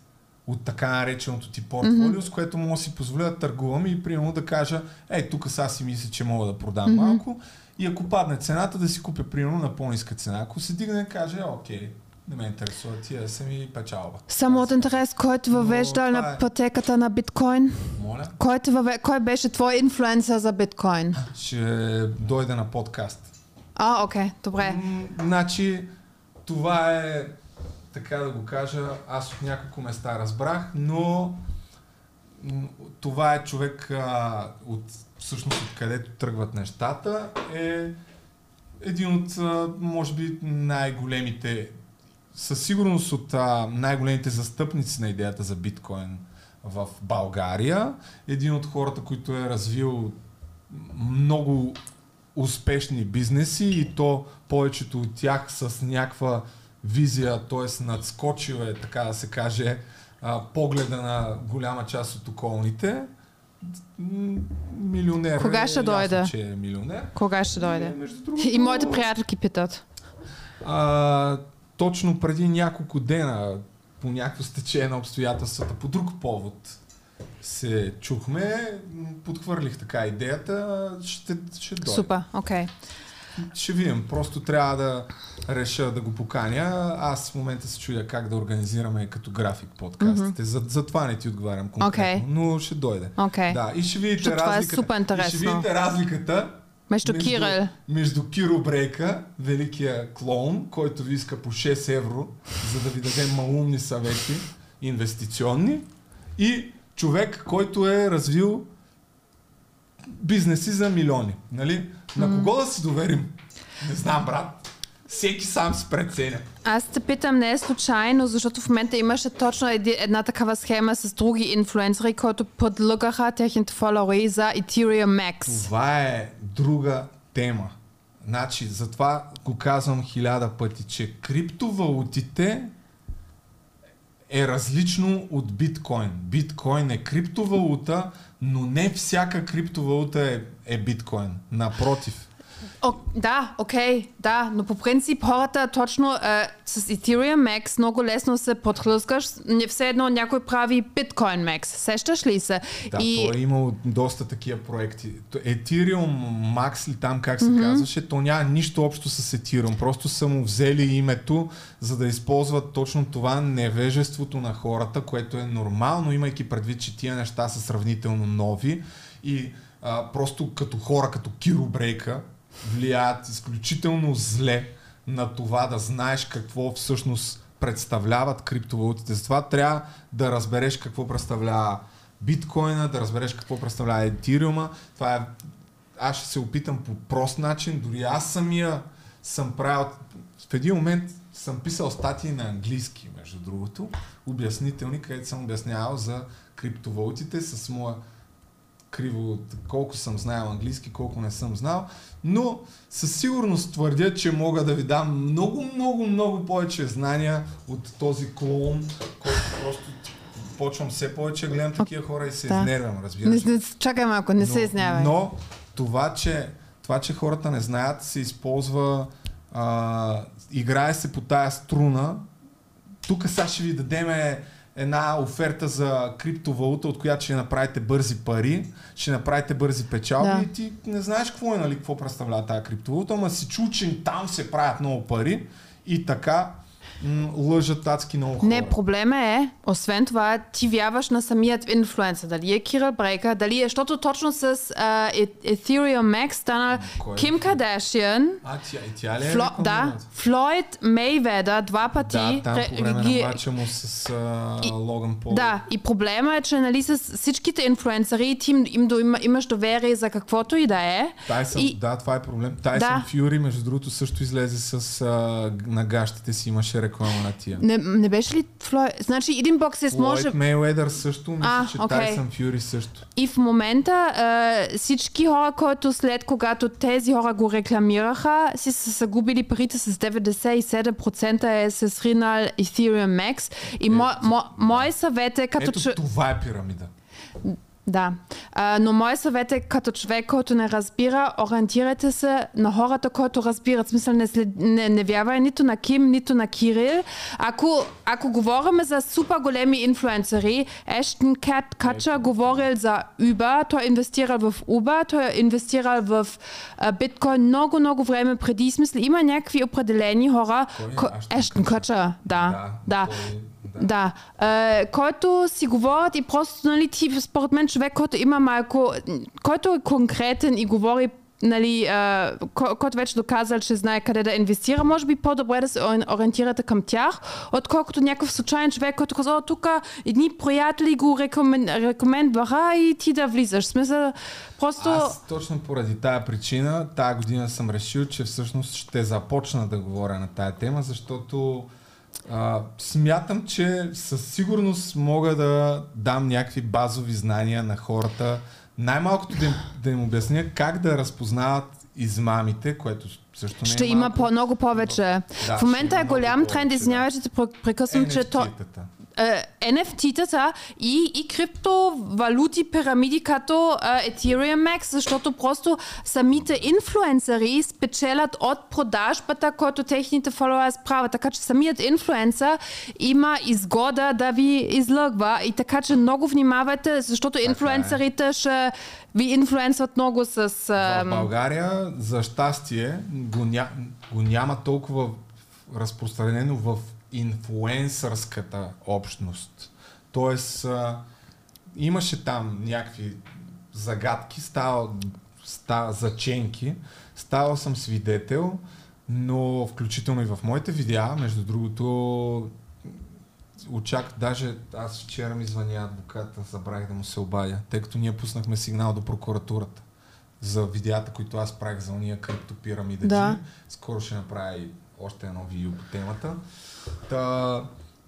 от така нареченото ти портфолио, mm-hmm. с което мога да си позволя да търгувам и примерно да кажа, тук сега си мисля, че мога да продам mm-hmm. малко и ако падне цената, да си купя примерно на по-ниска цена. Ако се дигне, каже, окей, не ме интересува, тия са ми печалба. Само от интерес, който въвежда на пътеката на биткоин? Моля? Кой беше твой инфлуенсър за биткоин? Ще дойде на подкаст. Окей, добре. Значи, това е, така да го кажа, аз от няколко места разбрах, но това е човек, всъщност откъдето тръгват нещата, е един от, може би, най-големите, със сигурност от най-големите застъпници на идеята за биткоин в България. Един от хората, който е развил много успешни бизнеси и то повечето от тях с някаква визия, т.е. надскочил е, така да се каже, погледа на голяма част от околните. Милионер. Кога ще дойде? Че е милионер. Кога ще дойде? И моите приятелки питат. Точно преди няколко дена, по някакво стечение на обстоятелствата, по друг повод се чухме, подхвърлих така идеята, ще дойде. Супер, окей. Okay. Ще видим, просто трябва да реша да го поканя. Аз в момента се чудя как да организираме като график подкастите. Mm-hmm. За това не ти отговарям конкретно, но ще дойде. Okay. Да, и ще видите разликата. Е, ще видите разликата между Киро Брейка, великия клоун, който ви иска по 6 евро, за да ви даде малумни съвети, инвестиционни, и човек, който е развил бизнеси за милиони. Нали? На кого да се доверим? Не знам, брат. Всеки сам си преценя. Аз те питам, не е случайно, защото в момента имаше точно една такава схема с други инфлуенсъри, които подлъгаха техните фоловери за Ethereum Max. Това е друга тема. Значи, затова го казвам 1000 пъти, че криптовалутите е различно от биткоин. Биткоин е криптовалута, но не всяка криптовалута е биткоин. Напротив. Да, но по принцип хората точно с Ethereum Max много лесно се подхлъзгаш. Все едно някой прави Bitcoin Max. Сещаш ли се? Да, то е имало доста такива проекти. Ethereum Max ли там как се казваше, то няма нищо общо с Ethereum. Просто са му взели името, за да използват точно това невежеството на хората, което е нормално, имайки предвид, че тия неща са сравнително нови и просто като хора, като Киро Брейка, влияят изключително зле на това да знаеш какво всъщност представляват криптовалутите. Затова трябва да разбереш какво представлява биткоина, да разбереш какво представлява Ethereum. Това е аз ще се опитам по прост начин, дори аз самия съм правил, в един момент съм писал статии на английски, между другото, обяснителни, където съм обяснявал за криптовалутите с моя криво, колко съм знаел английски, колко не съм знал, но със сигурност твърдя, че мога да ви дам много повече знания от този клоун, който просто почвам все повече, гледам такива хора и се изнервям, разбира се. Чакай малко, не се изнервяй. Но това, че хората не знаят, се използва, играе се по тая струна. Тук сега ще ви дадеме една оферта за криптовалута, от която ще направите бързи пари, ще направите бързи печалби, да. И ти не знаеш какво е, нали, какво представлява тази криптовалута, ама си чу, че там се правят много пари и така лъжат адски много хора. Не, проблема е, освен това, ти вярваш на самият инфлуенсър, дали е Киро Брейка, дали е, защото точно с Ethereum Max станал Ким Кардашиан, Флойд Мейведа, два пъти. Да, там по време на бача му с Логан Пол. Да, и проблема е, че нали с всичките инфлуенсъри ти имаш доверие за каквото и да е. Да, това е проблем. Тайсон Фьюри, между другото, също излезе с на гащите си имаше реклама на тия. Не беше ли Флойд? Значи един боксер може... Флойд Мейуедър също, мисля, че Тайсън Фюри също. И в момента всички хора, които след когато тези хора го рекламираха, си са загубили парите с 97% е с ринал Ethereum Max. И мой съвет е като... Ето това е пирамида. Да, но мой съвет е като човек, който не разбира, ориентирайте се на хората, които разбират. В смисъл не вярвай нито на Ким, нито на Кирил. Ако говорим за супер големи инфлуенсери, Ashton Kutcher говорил за Uber, той инвестирал в Uber, той инвестирал в Bitcoin много време преди. В смисъл има някакви определени хора. Ashton Kutcher, да. Да, който си говорят и просто, нали, ти според мен човек, който има малко, който е конкретен и говори, нали, който вече доказал, че знае къде да инвестира, може би по-добре да се ориентирате към тях, отколкото някакъв случайен човек, който казва, тук едни приятели го рекомендваха и ти да влизаш. Смисъл, просто... Аз точно поради тая причина, тая година съм решил, че всъщност ще започна да говоря на тая тема, защото смятам, че със сигурност мога да дам някакви базови знания на хората, най-малкото да им обясня как да разпознават измамите, което също не е. Ще има много повече. Да, в момента е голям тренд, извинявай, че те прекъсвам, че то... NFT-тата и криптовалути, пирамиди като Ethereum Max, защото просто самите инфлуенсъри спечелят от продажбата, който техните фолуари правят. Така че самият инфлуенсър има изгода да ви излъгва и така че много внимавайте, защото инфлуенсърите ще ви инфлуенсват много с... В България, за щастие, го няма толкова разпространено в инфлуенсърската общност. Тоест, имаше там някакви загадки, заченки, ставал съм свидетел, но включително и в моите видеа, между другото, даже аз вчера ми звъня адвоката, забравих да му се обадя, тъй като ние пуснахме сигнал до прокуратурата за видеята, които аз правих за уния криптопирамиди. Да. Скоро ще направя и още едно видео по темата.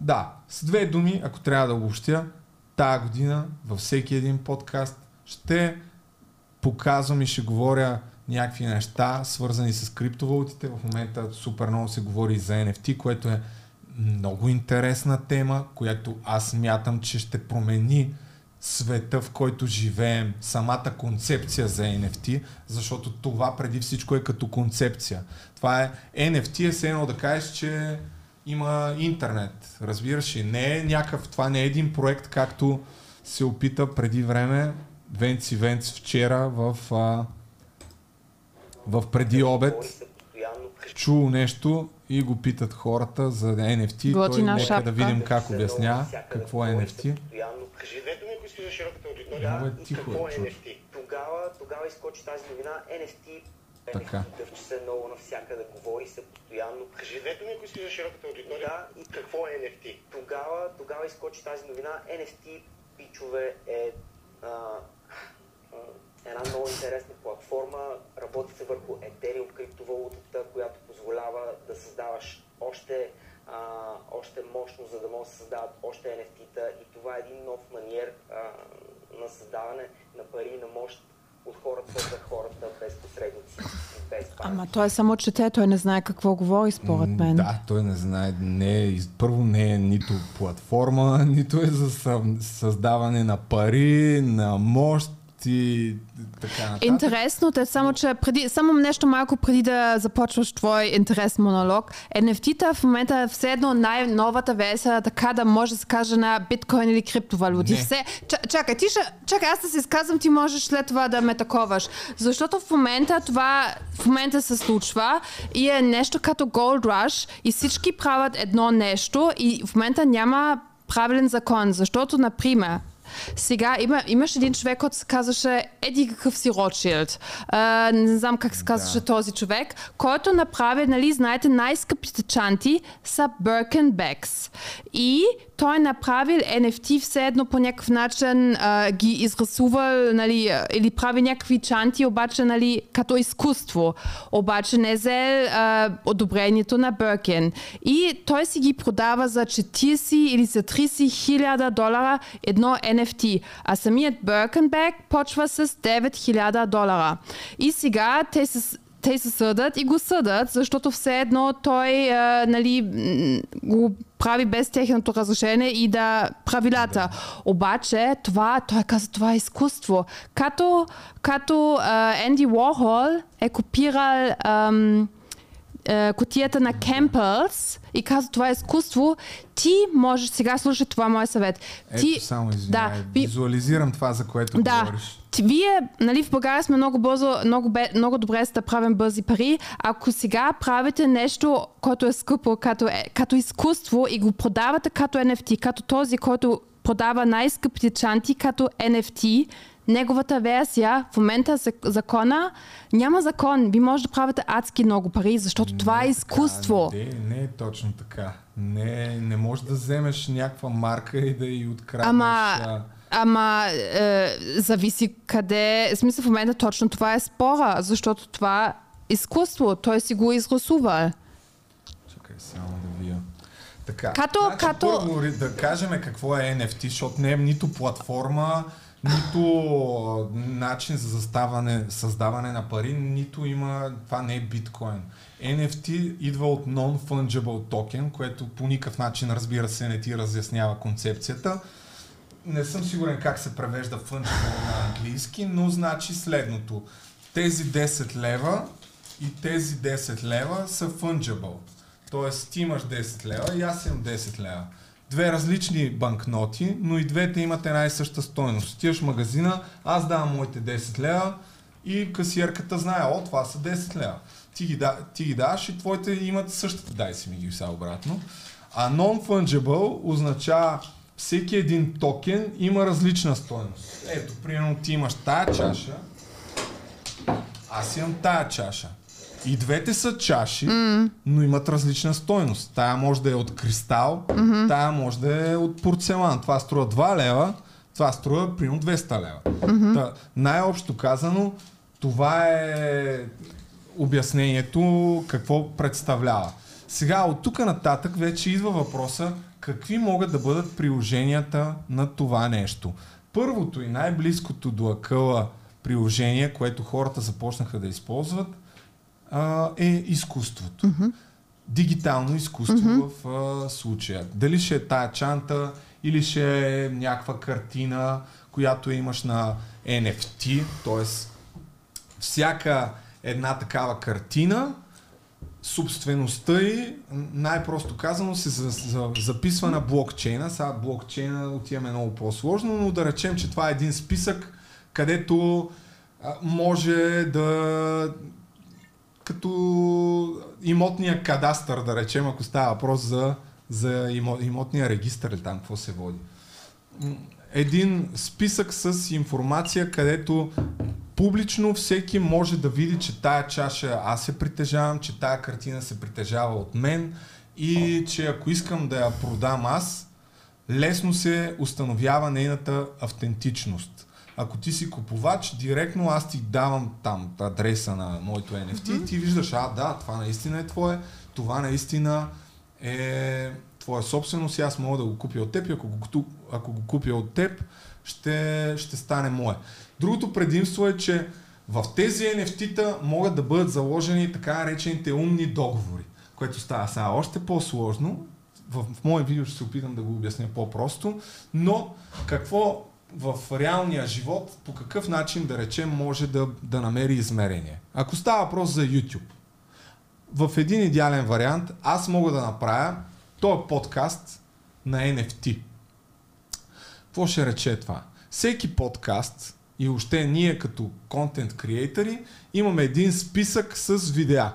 Да, с две думи, ако трябва да обобщя, тая година във всеки един подкаст ще показвам и ще говоря някакви неща, свързани с криптовалутите. В момента супер много се говори за NFT, което е много интересна тема, която аз смятам, че ще промени света, в който живеем, самата концепция за NFT, защото това преди всичко е като концепция. Това е NFT, е все едно да кажеш, че има интернет, разбираш ли? Това не е един проект, както се опита преди време Венци вчера в преди обед чул нещо и го питат хората за NFT. Той нека да видим как обяснява какво е NFT. Кажете ми, ако сте за широката аудитория, какво е NFT. Тогава изкочи тази новина NFT. Дъвче се много навсякъде, говори се постоянно. Живете ми, ако си за широката аудитория, и какво е NFT? Тогава изкочи тази новина. NFT, пичове, е една много интересна платформа. платформа, работите върху Ethereum, криптовалутата, която позволява да създаваш още мощно, за да може да създават още NFT-та, и това е един нов маниер на създаване на пари, на мощ от хората за хората, без посредници. Без Ама той само чете, той не знае какво говори, според мен. Да, той не знае. Първо не е нито платформа, нито е за създаване на пари, на мощ, и така нататък. Интересно е само, че само нещо малко преди да започваш твой интересен монолог. NFT-та в момента е все едно най-новата версия, така да може да се каже на биткоин или криптовалути. Все, чакай, аз да се изказвам, ти можеш след това да ме таковаш. Защото в момента това се случва и е нещо като Gold Rush и всички правят едно нещо и в момента няма правилен закон. Защото, например, сега имаш един човек, който се казваше Еди какъв си Ротшилд. Не знам как се казваше този човек, който направи, нали, знаете, най-скъпите чанти са Birkin Bags. И той направил NFT все едно по някакъв начин, ги изрисувал, нали, или прави някакви чанти, обаче, нали, като изкуство. Обаче не взел одобрението на Birkin. И той си ги продава за 40 или за 30 хиляда долара едно NFT. А самият Birkenback почва с 9000 долара. И сега те се съдат и го съдат, защото все едно той го прави без техното разрешение и да правилата. Обаче той каза, това е изкуство. Като Енди Уорхол е копирал кутията на Кемпълс и казва, това е изкуство, ти можеш сега, слушай, това е мой съвет. Само извиня, визуализирам това, за което говориш. Вие, нали, в България сме много бързо, много добре да правим бързи пари. Ако сега правите нещо, което е скъпо, като изкуство и го продавате като NFT, като този, който продава най-скъпите чанти като NFT, неговата версия, в момента закона, няма закон. Ви може да правите адски много пари, защото това е изкуство. Не е точно така. Не можеш да вземеш някаква марка и да я откраднеш. Ама зависи къде. В смисъл, в момента точно това е спора, защото това е изкуство. Той си го изрисува. Чакай само да вия. Така, първо да кажем какво е NFT, защото не е нито платформа, нито начин за създаване на пари, нито има, това не е биткоин. NFT идва от non-fungible токен, което по никакъв начин, разбира се, не ти разяснява концепцията. Не съм сигурен как се превежда fungible на английски, но значи следното. Тези 10 лева и тези 10 лева са fungible. Тоест ти имаш 10 лева и аз имам 10 лева. Две различни банкноти, но и двете имат една и съща стойност. Отиваш в магазина, аз давам моите 10 лева и касиерката знае, това са 10 лева. Ти ги даваш и твоите имат същата. Дай си ми ги сега обратно. А non-fungible означава всеки един токен има различна стойност. Ето, примерно ти имаш тая чаша, аз имам тая чаша. И двете са чаши, но имат различна стойност. Тая може да е от кристал, тая може да е от порцелан. Това струва 2 лева, това струва примерно 200 лева. Та, най-общо казано, това е обяснението какво представлява. Сега от тук нататък вече идва въпроса какви могат да бъдат приложенията на това нещо. Първото и най-близкото до акъла приложение, което хората започнаха да използват, е изкуството. Дигитално изкуство в случая. Дали ще е тая чанта или ще е някаква картина, която имаш на NFT, т.е. всяка една такава картина, собствеността ѝ, най-просто казано, се записва на блокчейна. Сега блокчейна отиваме много по-сложно, но да речем, че това е един списък, където може да като имотния кадастър, да речем, ако става въпрос за имотния регистър или там какво се води. Един списък с информация, където публично всеки може да види, че тая чаша аз се притежавам, че тая картина се притежава от мен и че ако искам да я продам аз, лесно се установява нейната автентичност. ако ти си купувач, директно аз ти давам там адреса на моето NFT и ти виждаш, да, това наистина е твое, това наистина е твоя собственост и аз мога да го купя от теб и ако го купя от теб, ще стане мое. Другото предимство е, че в тези NFT-та могат да бъдат заложени така наречените умни договори, което става сега още по-сложно. В моя видео ще се опитам да го обясня по-просто, но какво в реалния живот, по какъв начин, да речем, може да намери измерение. Ако става въпрос за YouTube, в един идеален вариант аз мога да направя този подкаст на NFT. Какво ще рече това? Всеки подкаст и още ние като контент креатори имаме един списък с видеа.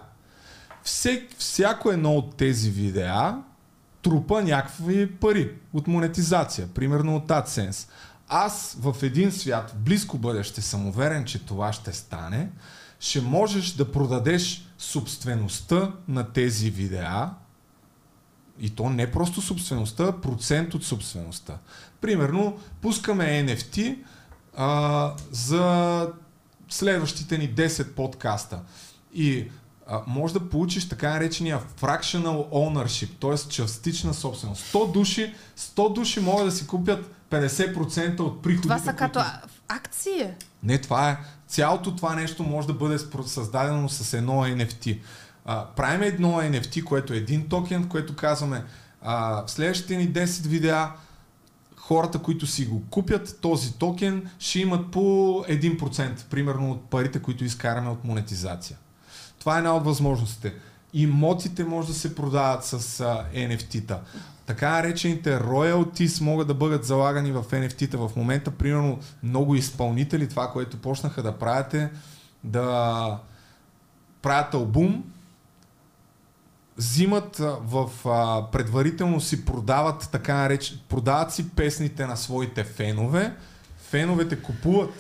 Всяко едно от тези видеа трупа някакви пари от монетизация, примерно от AdSense. Аз в един свят, в близко бъдеще, съм уверен, че това ще стане, ще можеш да продадеш собствеността на тези видеа, и то не просто собствеността, а процент от собствеността. Примерно, пускаме NFT за следващите ни 10 подкаста и може да получиш така наречения fractional ownership, т.е. частична собственост. 100 души могат да си купят 50% от приходите. Това са като акции? Не, това е. Цялото това нещо може да бъде създадено с едно NFT. Правим едно NFT, което е един токен, което казваме в следващите ни 10 видеа хората, които си го купят, този токен ще имат по 1% примерно от парите, които изкараме от монетизация. Това е една от възможностите. Имотите може да се продават с NFT-та. Така наречените royalties могат да бъдат залагани в NFT-та. В момента, примерно, много изпълнители, това, което почнаха да правят, е да правят албум, взимат в предварително си продават, продават си песните на своите фенове. Феновете купуват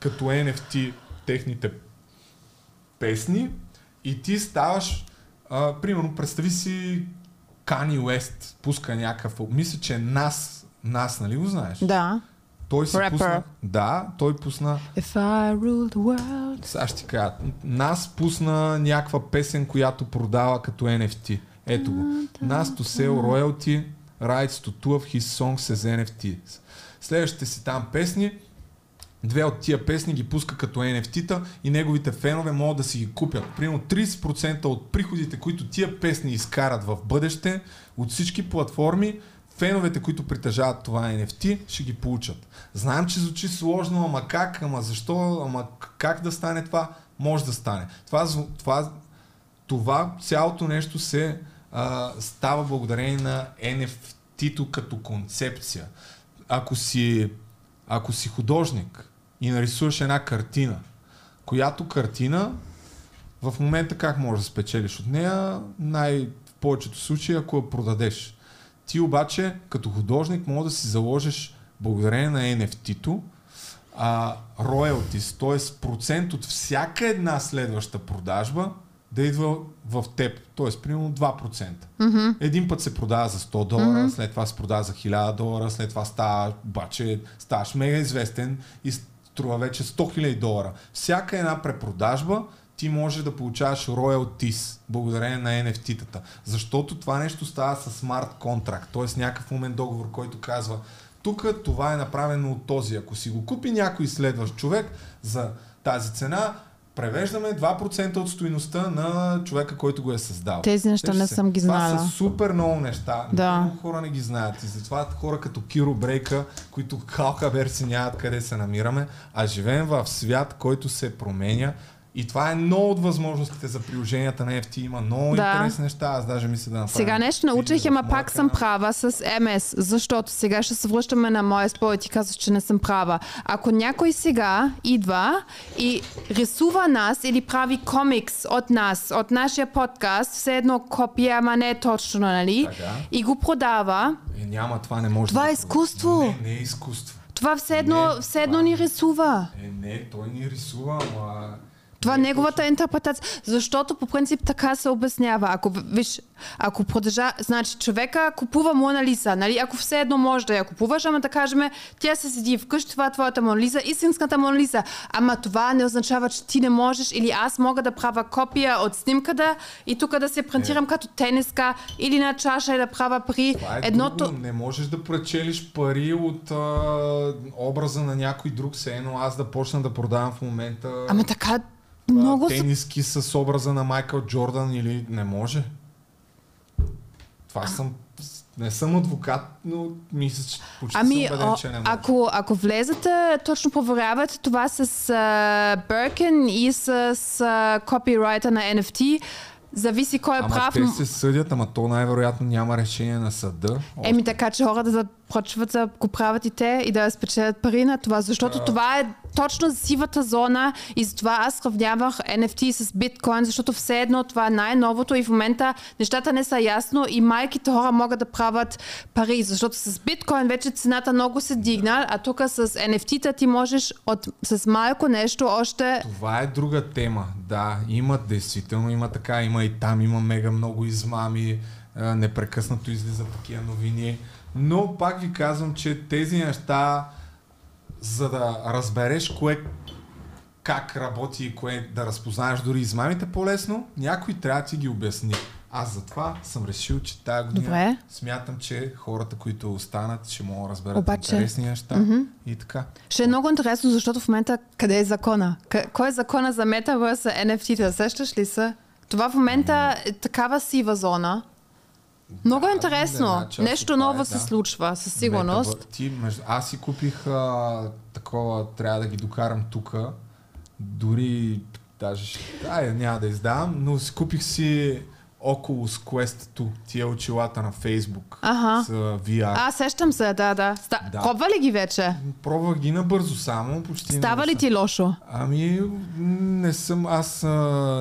като NFT техните песни и ти ставаш, примерно, представи си Kanye West, пуска някакъв, мисля, че нас, нали го знаеш? Да. Той си пусна, If I rule the world. Сега ще ти кажа, нас пусна някаква песен, която продава като NFT. Ето го. Nas to sell royalty rights to two of his songs as NFT. Следващите си там песни, две от тия песни ги пуска като NFT-та и неговите фенове могат да си ги купят. Примерно 30% от приходите, които тия песни изкарат в бъдеще от всички платформи, феновете, които притежават това NFT, ще ги получат. Знаем, че звучи сложно, ама как да стане това? Може да стане. Това цялото нещо се става благодарение на NFT-то като концепция. Ако си художник и нарисуваш една картина, която картина в момента как можеш да спечелиш от нея? В повечето случаи, ако я продадеш. Ти обаче като художник може да си заложиш благодарение на NFT-то royalties, т.е. процент от всяка една следваща продажба да идва в теб, т.е. примерно 2%. Mm-hmm. Един път се продава за $100, mm-hmm. след това се продава за $1000, след това ставаш мега известен и струва вече $100,000. Всяка една препродажба ти можеш да получаваш royalties благодарение на NFT-тата, защото това нещо става със смарт контракт, т.е. някакъв умен договор, който казва тук това е направено от този. Ако си го купи някой следващ човек за тази цена, превеждаме 2% от стойността на човека, който го е създал. Тези неща не съм ги знала. Това са супер много неща. Да. Много хора не ги знаят. И затова хора като Киро Брейка, които халкабер си нямат къде се намираме, а живеем в свят, който се променя. И това е много от възможностите за приложенията на NFT. Има много интересни неща. Аз даже мисля да направя. Сега нещо научих, ама пак съм права с МС, защото сега ще се връщаме на моя спор и ти казваш, че не съм права. Ако някой сега идва и рисува нас или прави комикс от нас, от нашия подкаст, все едно копие, ама не точно, нали? Така. И го продава. Няма, това не може. Това е изкуство. Не, не е изкуство. Това все едно ни рисува. Той ни рисува, ама... Това е неговата интерпретация, защото по принцип така се обяснява. Ако, виж, ако продължа, значи човека купува Мона Лиза, нали? Ако все едно може да я купуваш, ама да кажем, тя се седи вкъщи, това е твоята Мона Лиза, истинската Мона Лиза. Ама това не означава, че ти не можеш или аз мога да правя копия от снимката и тук да се принтирам като тениска или на чаша и да правя при едното. Не можеш да пречелиш пари от образа на някой друг, се едно аз да почна да продавам в момента. Ама така много тениски с образа на Майкъл Джордан или не може. Това съм. Не съм адвокат, но мисля, че почти съм убеден, че не може. Ако влезете, точно проверявате това с Birkin и с копирайта на NFT. Зависи кой е прав. Ама те се съдят, ама то най-вероятно няма решение на съда. Еми така, че хората да прочват, да го правят и те и да спечелят пари на това, защото това е точно сивата зона и затова аз сравнявах NFT с биткоин, защото все едно това е най-новото и в момента нещата не са ясно и майките хора могат да правят пари, защото с биткоин вече цената много се дигна, а тук с NFT-та ти можеш с малко нещо още... Това е друга тема, да, има действително, има така, има и там, има мега много измами, непрекъснато излиза такива новини, но пак ви казвам, че тези неща, за да разбереш кое как работи и кое да разпознаеш дори измамите по-лесно, някой трябва да ти ги обясни. Аз затова съм решил, че тая година смятам, че хората, които останат, ще могат да разберат интересни неща и така. Ще е много интересно, защото в момента къде е закона? Кой е закона за метавърса, NFT-та? Сещаш ли се? Това в момента е такава сива зона. Много интересно. Нещо ново се случва, със сигурност. Аз си купих такова, трябва да ги докарам тука. Дори, даже, няма да издавам, но си купих си Oculus Quest 2, тия очилата на Facebook с VR. А, сещам се, да. Пробва ли ги вече? Пробвах ги набързо само. Почти става ли ти лошо? Ами, не съм, аз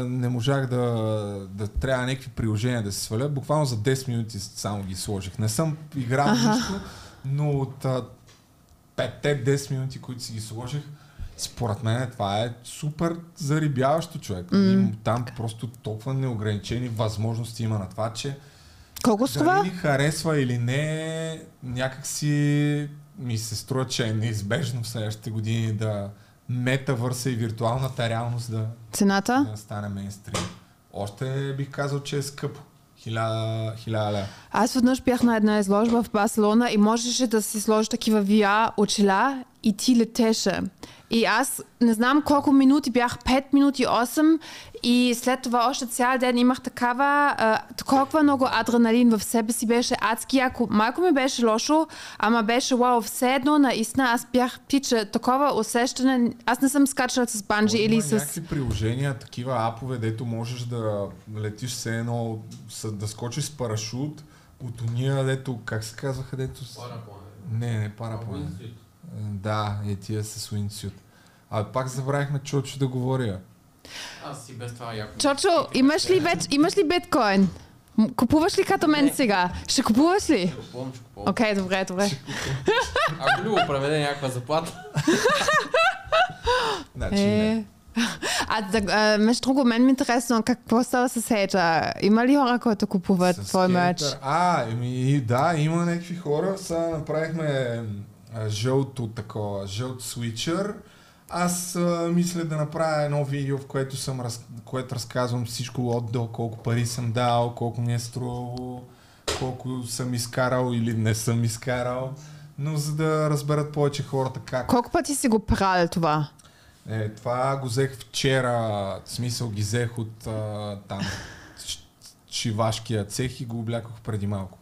не можах да трябва някакви приложения да се сваля. Буквално за 10 минути само ги сложих. Не съм играл нищо, но от 5-10 минути, които си ги сложих, според мен това е супер зарибяващо, човек. Там просто толкова неограничени възможности има на това, че колко дали ни харесва или не, някакси ми се струва, че е неизбежно в следващите години да метавърса и виртуалната реалност да стане мейнстрим. Още бих казал, че е скъпо. 1000 лева. Аз веднъж бях на една изложба в Барселона и можеше да си сложиш такива VR очила и ти летеше. И аз не знам колко минути бях, 5 минути, 8 и след това още цял ден имах толкова много адреналин в себе си, беше адски, ако малко ми беше лошо, ама беше вау, все едно наистина аз бях птиче, такова усещане, аз не съм скачала с банджи или с... Някакви приложения, такива апове, дето можеш да летиш все едно, да скочиш с парашут от уния, дето, как се казваха, дето... Параплане. Не, параплане. Да, е тия с уинсют. А пак забравихме Чочо да говоря. Аз си без това яко... Чочо, имаш ли биткоин? Купуваш ли като мен сега? Ще купуваш ли? Ще купувам, Окей, добре. Ако ли го преведе някаква заплата? Значи не. А между друго, мен ми е интересно, какво става с хейтър? Има ли хора, които купуват твой мерч? Да, има някакви хора. Сега направихме... жълт свичър. Аз мисля да направя едно видео, в което разказвам всичко отдел, колко пари съм дал, колко ми е струвало, колко съм изкарал или не съм изкарал, но за да разберат повече хората как. Колко пъти си го правил това? Това го взех вчера, в смисъл ги взех от там. Шивашкия цех и го облякох преди малко.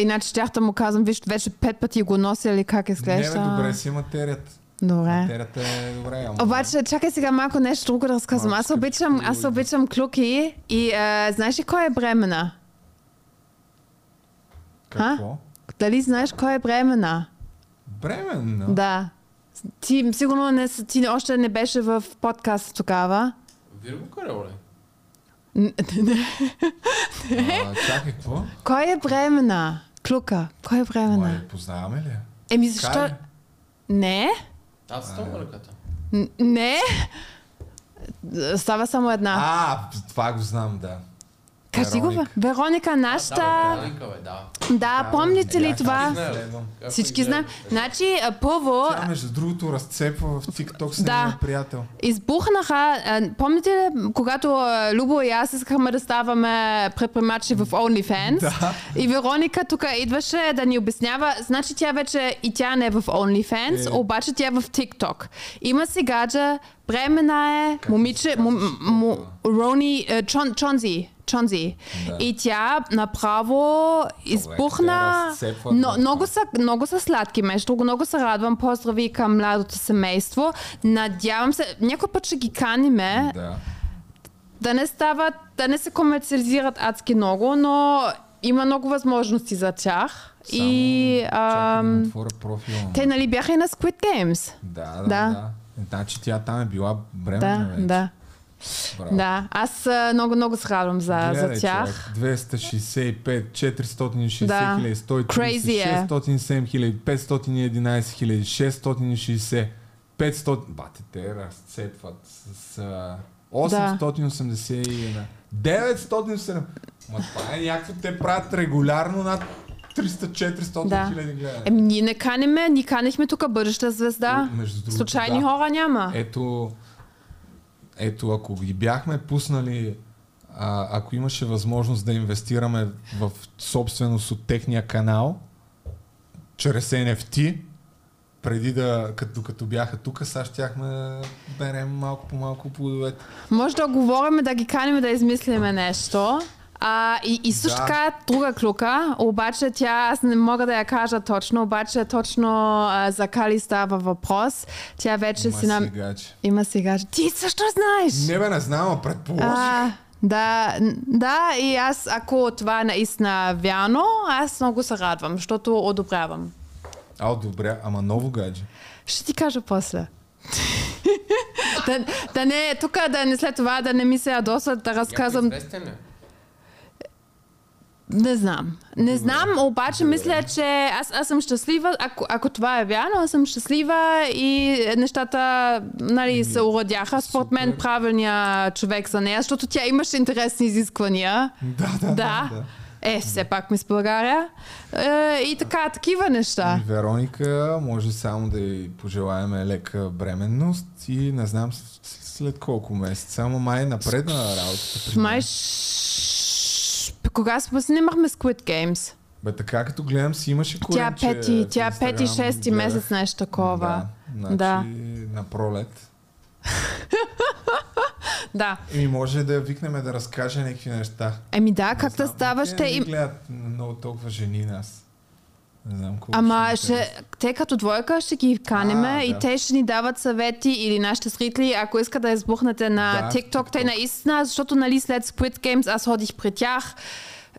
Иначе тях да му казвам, виж, вече 5 пъти го нося или как изглежда? Не, добре си материят. Материята е добре. Обаче, чакай сега малко нещо друго да разказвам. Аз обичам клюки и знаеш ли кой е бремена? Какво? Дали знаеш кой е бремена? Бремена? Да. Ти сигурно ти още не беше в подкаста тогава. Вирго Кареле. Не. Чакай, какво? Кой е бремена? Клука, кой е бремена? Познаваме ли? Еми защо? Не? Тат Стоунърката. Не? Става само една. А, това го знам, да. Кажи го, бе. Вероника, нашата... Да, помните ли това? Всички знам. Значи, първо... Тя, между другото, разцепва в TikTok с нейния приятел. Избухнаха... Помните ли, когато Любо и аз искахме да ставаме предприемачи в OnlyFans? И Вероника тук идваше да ни обяснява. Значи, тя вече и тя не е в OnlyFans, обаче тя е в TikTok. Има си гадже, бремена е, момиче... Рони... Чонзи. Чонзи. Да. И тя направо избухна. Много са сладки, между друго, много се радвам. Поздрави към младото семейство. Надявам се, някой път ще ги каниме, да не се комерциализират адски много, но има много възможности за тях. Само и чакам да отворя профила. Те нали бяха и на Squid Games? Да. Значи тя там е била бременна вече. Да. Браво. Да, аз много се радвам за тях. 265, 460 хиляди, 130, 607 хиляди, 511 хиляди, 660, 500... Бате, те разцепват с 881, 907... Ма това е някакво, те правят регулярно над 300-400 хиляди гледа. Еми ние не каниме, ни канихме тук бъдеща звезда. Случайни хора няма. Ето, ако ги бяхме пуснали, ако имаше възможност да инвестираме в собственост от техния канал, чрез NFT, преди да, като бяха тук, сега щяхме да берем малко по-малко плодовете. Може да говорим, да ги каним да измислиме нещо. И също така друга клюка, обаче тя, аз не мога да я кажа точно, обаче точно за Кали става въпрос. Тя вече си на... Има сега. Ти също знаеш! Не бе, не знам, предположих. Да, и аз, ако това е наистина вярно, аз много се радвам, защото одобрявам. Ама ново гадже? Ще ти кажа после. Да не, тук след това да не ми се ядосват, да разказвам... Не знам, обаче мисля, че аз съм щастлива, ако това е вярно, аз съм щастлива и нещата се уродяха. Според мен правилния човек за нея, защото тя имаше интересни изисквания. Да. Все пак ми с България. И така, такива неща. И Вероника, може само да й пожелаем лека бременност и не знам след колко месеца, ама май напредна работата. Кога снимахме Squid Games? Бе, така като гледам си имаше коренче. Тя 5-6 месец нещо такова. Да, на пролет. Да. Еми може да викнем да разкаже някакви неща. Еми да, как да ставаш? Те гледат много толкова жени нас. Не знам колко. Ама те като двойка ще ги канеме и те ще ни дават съвети или нашите зрители, ако искат да избухнете на TikTok, те наистина, защото нали след Squid Games аз ходих при тях,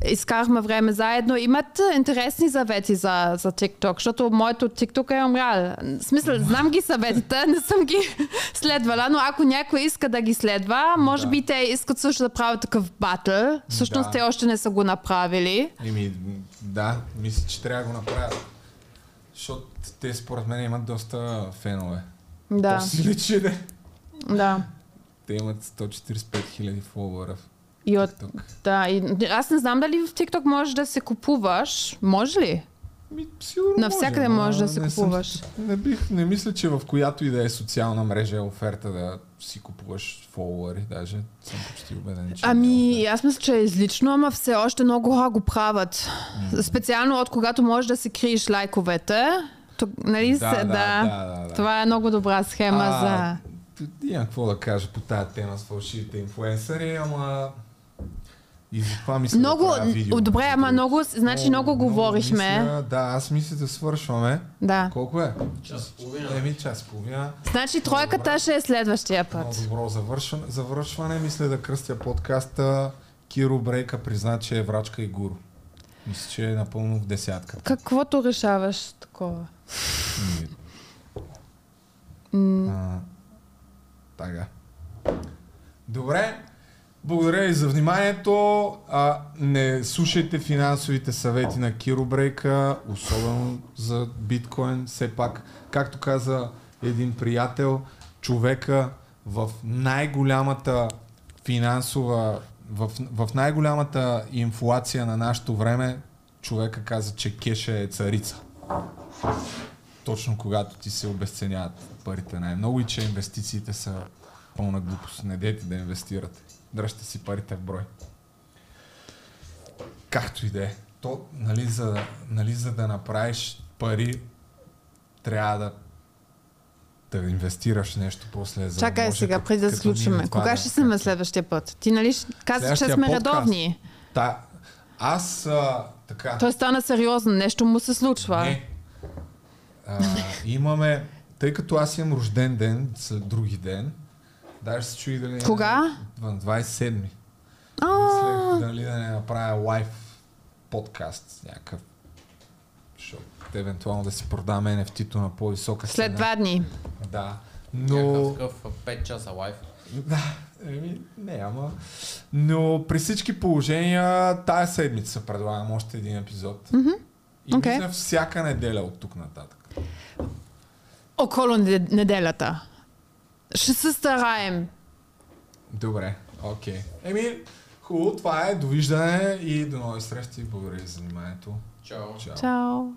изкарахме време заедно, имат интересни съвети за TikTok, защото моето TikTok е умрял. В смисъл, знам ги съветите, не съм ги следвала, но ако някой иска да ги следва, може би те искат също да правят такъв батъл. Всъщност те още не са го направили. Мисля, че трябва да го направят. Защото те според мен имат доста фенове. Да. Си личи, да? Да. Те имат 145 хиляди фолуара. Аз не знам дали в TikTok можеш да се купуваш. Може ли? Сигурно може. Навсякъде можеш да се купуваш. Не мисля, че в която и да е социална мрежа е оферта да си купуваш фолуари. Даже съм почти убеден, че... Аз мисля, че е излично, ама все още много хора го правят. Специално от когато можеш да се криеш лайковете. Това е много добра схема за... Имам какво да кажа по тази тема с фалшивите инфлуенсъри, ама... И за това мисля да правя видео. Добре, ама много говорихме. Аз мисля да свършваме. Да. Колко е? Час половина. Значи тройката ще е следващия път. Много добро завършване. Мисля да кръстя подкаста Киро Брейка призна, че е врачка и гуру. Мисля, че е напълно в десятка. Каквото решаваш такова? Така. Добре. Благодаря ви за вниманието. Не слушайте финансовите съвети на Киро Брейка, особено за биткоин. Все пак, както каза един приятел, човека в най-голямата финансова, в най-голямата инфлация на нашето време, човека каза, че кеша е царица. Точно когато ти се обесценяват парите най-много и че инвестициите са пълна глупост. Не дейте да инвестирате. Дръжте си парите в брой. Както и да е. То, нали, за да направиш пари, трябва да инвестираш нещо после. За чакай може, сега, преди да сключваме. Кога ще сме следващия път? Ти нали казваш, че сме редовни. Да. Аз така... Той стана сериозно. Нещо му се случва. Не. Имаме... Тъй като аз имам рожден ден, след други ден, даже се чуи дали... Кога? 27-ми. Мислех дали да не направя лайв подкаст някакъв. Защото евентуално да си продам NFT-то на по-висока цена. След 2 дни. Да. Но... Някакъв 5 часа лайв. Да, не, ама... Но при всички положения тая седмица предлагам още един епизод. Mm-hmm. И мисля всяка неделя от тук нататък. Около неделята. Ще се стараем. Добре, окей. Еми, хубаво, това е. Довиждане и до нови срещи. Благодаря за вниманието. Чао. Чао.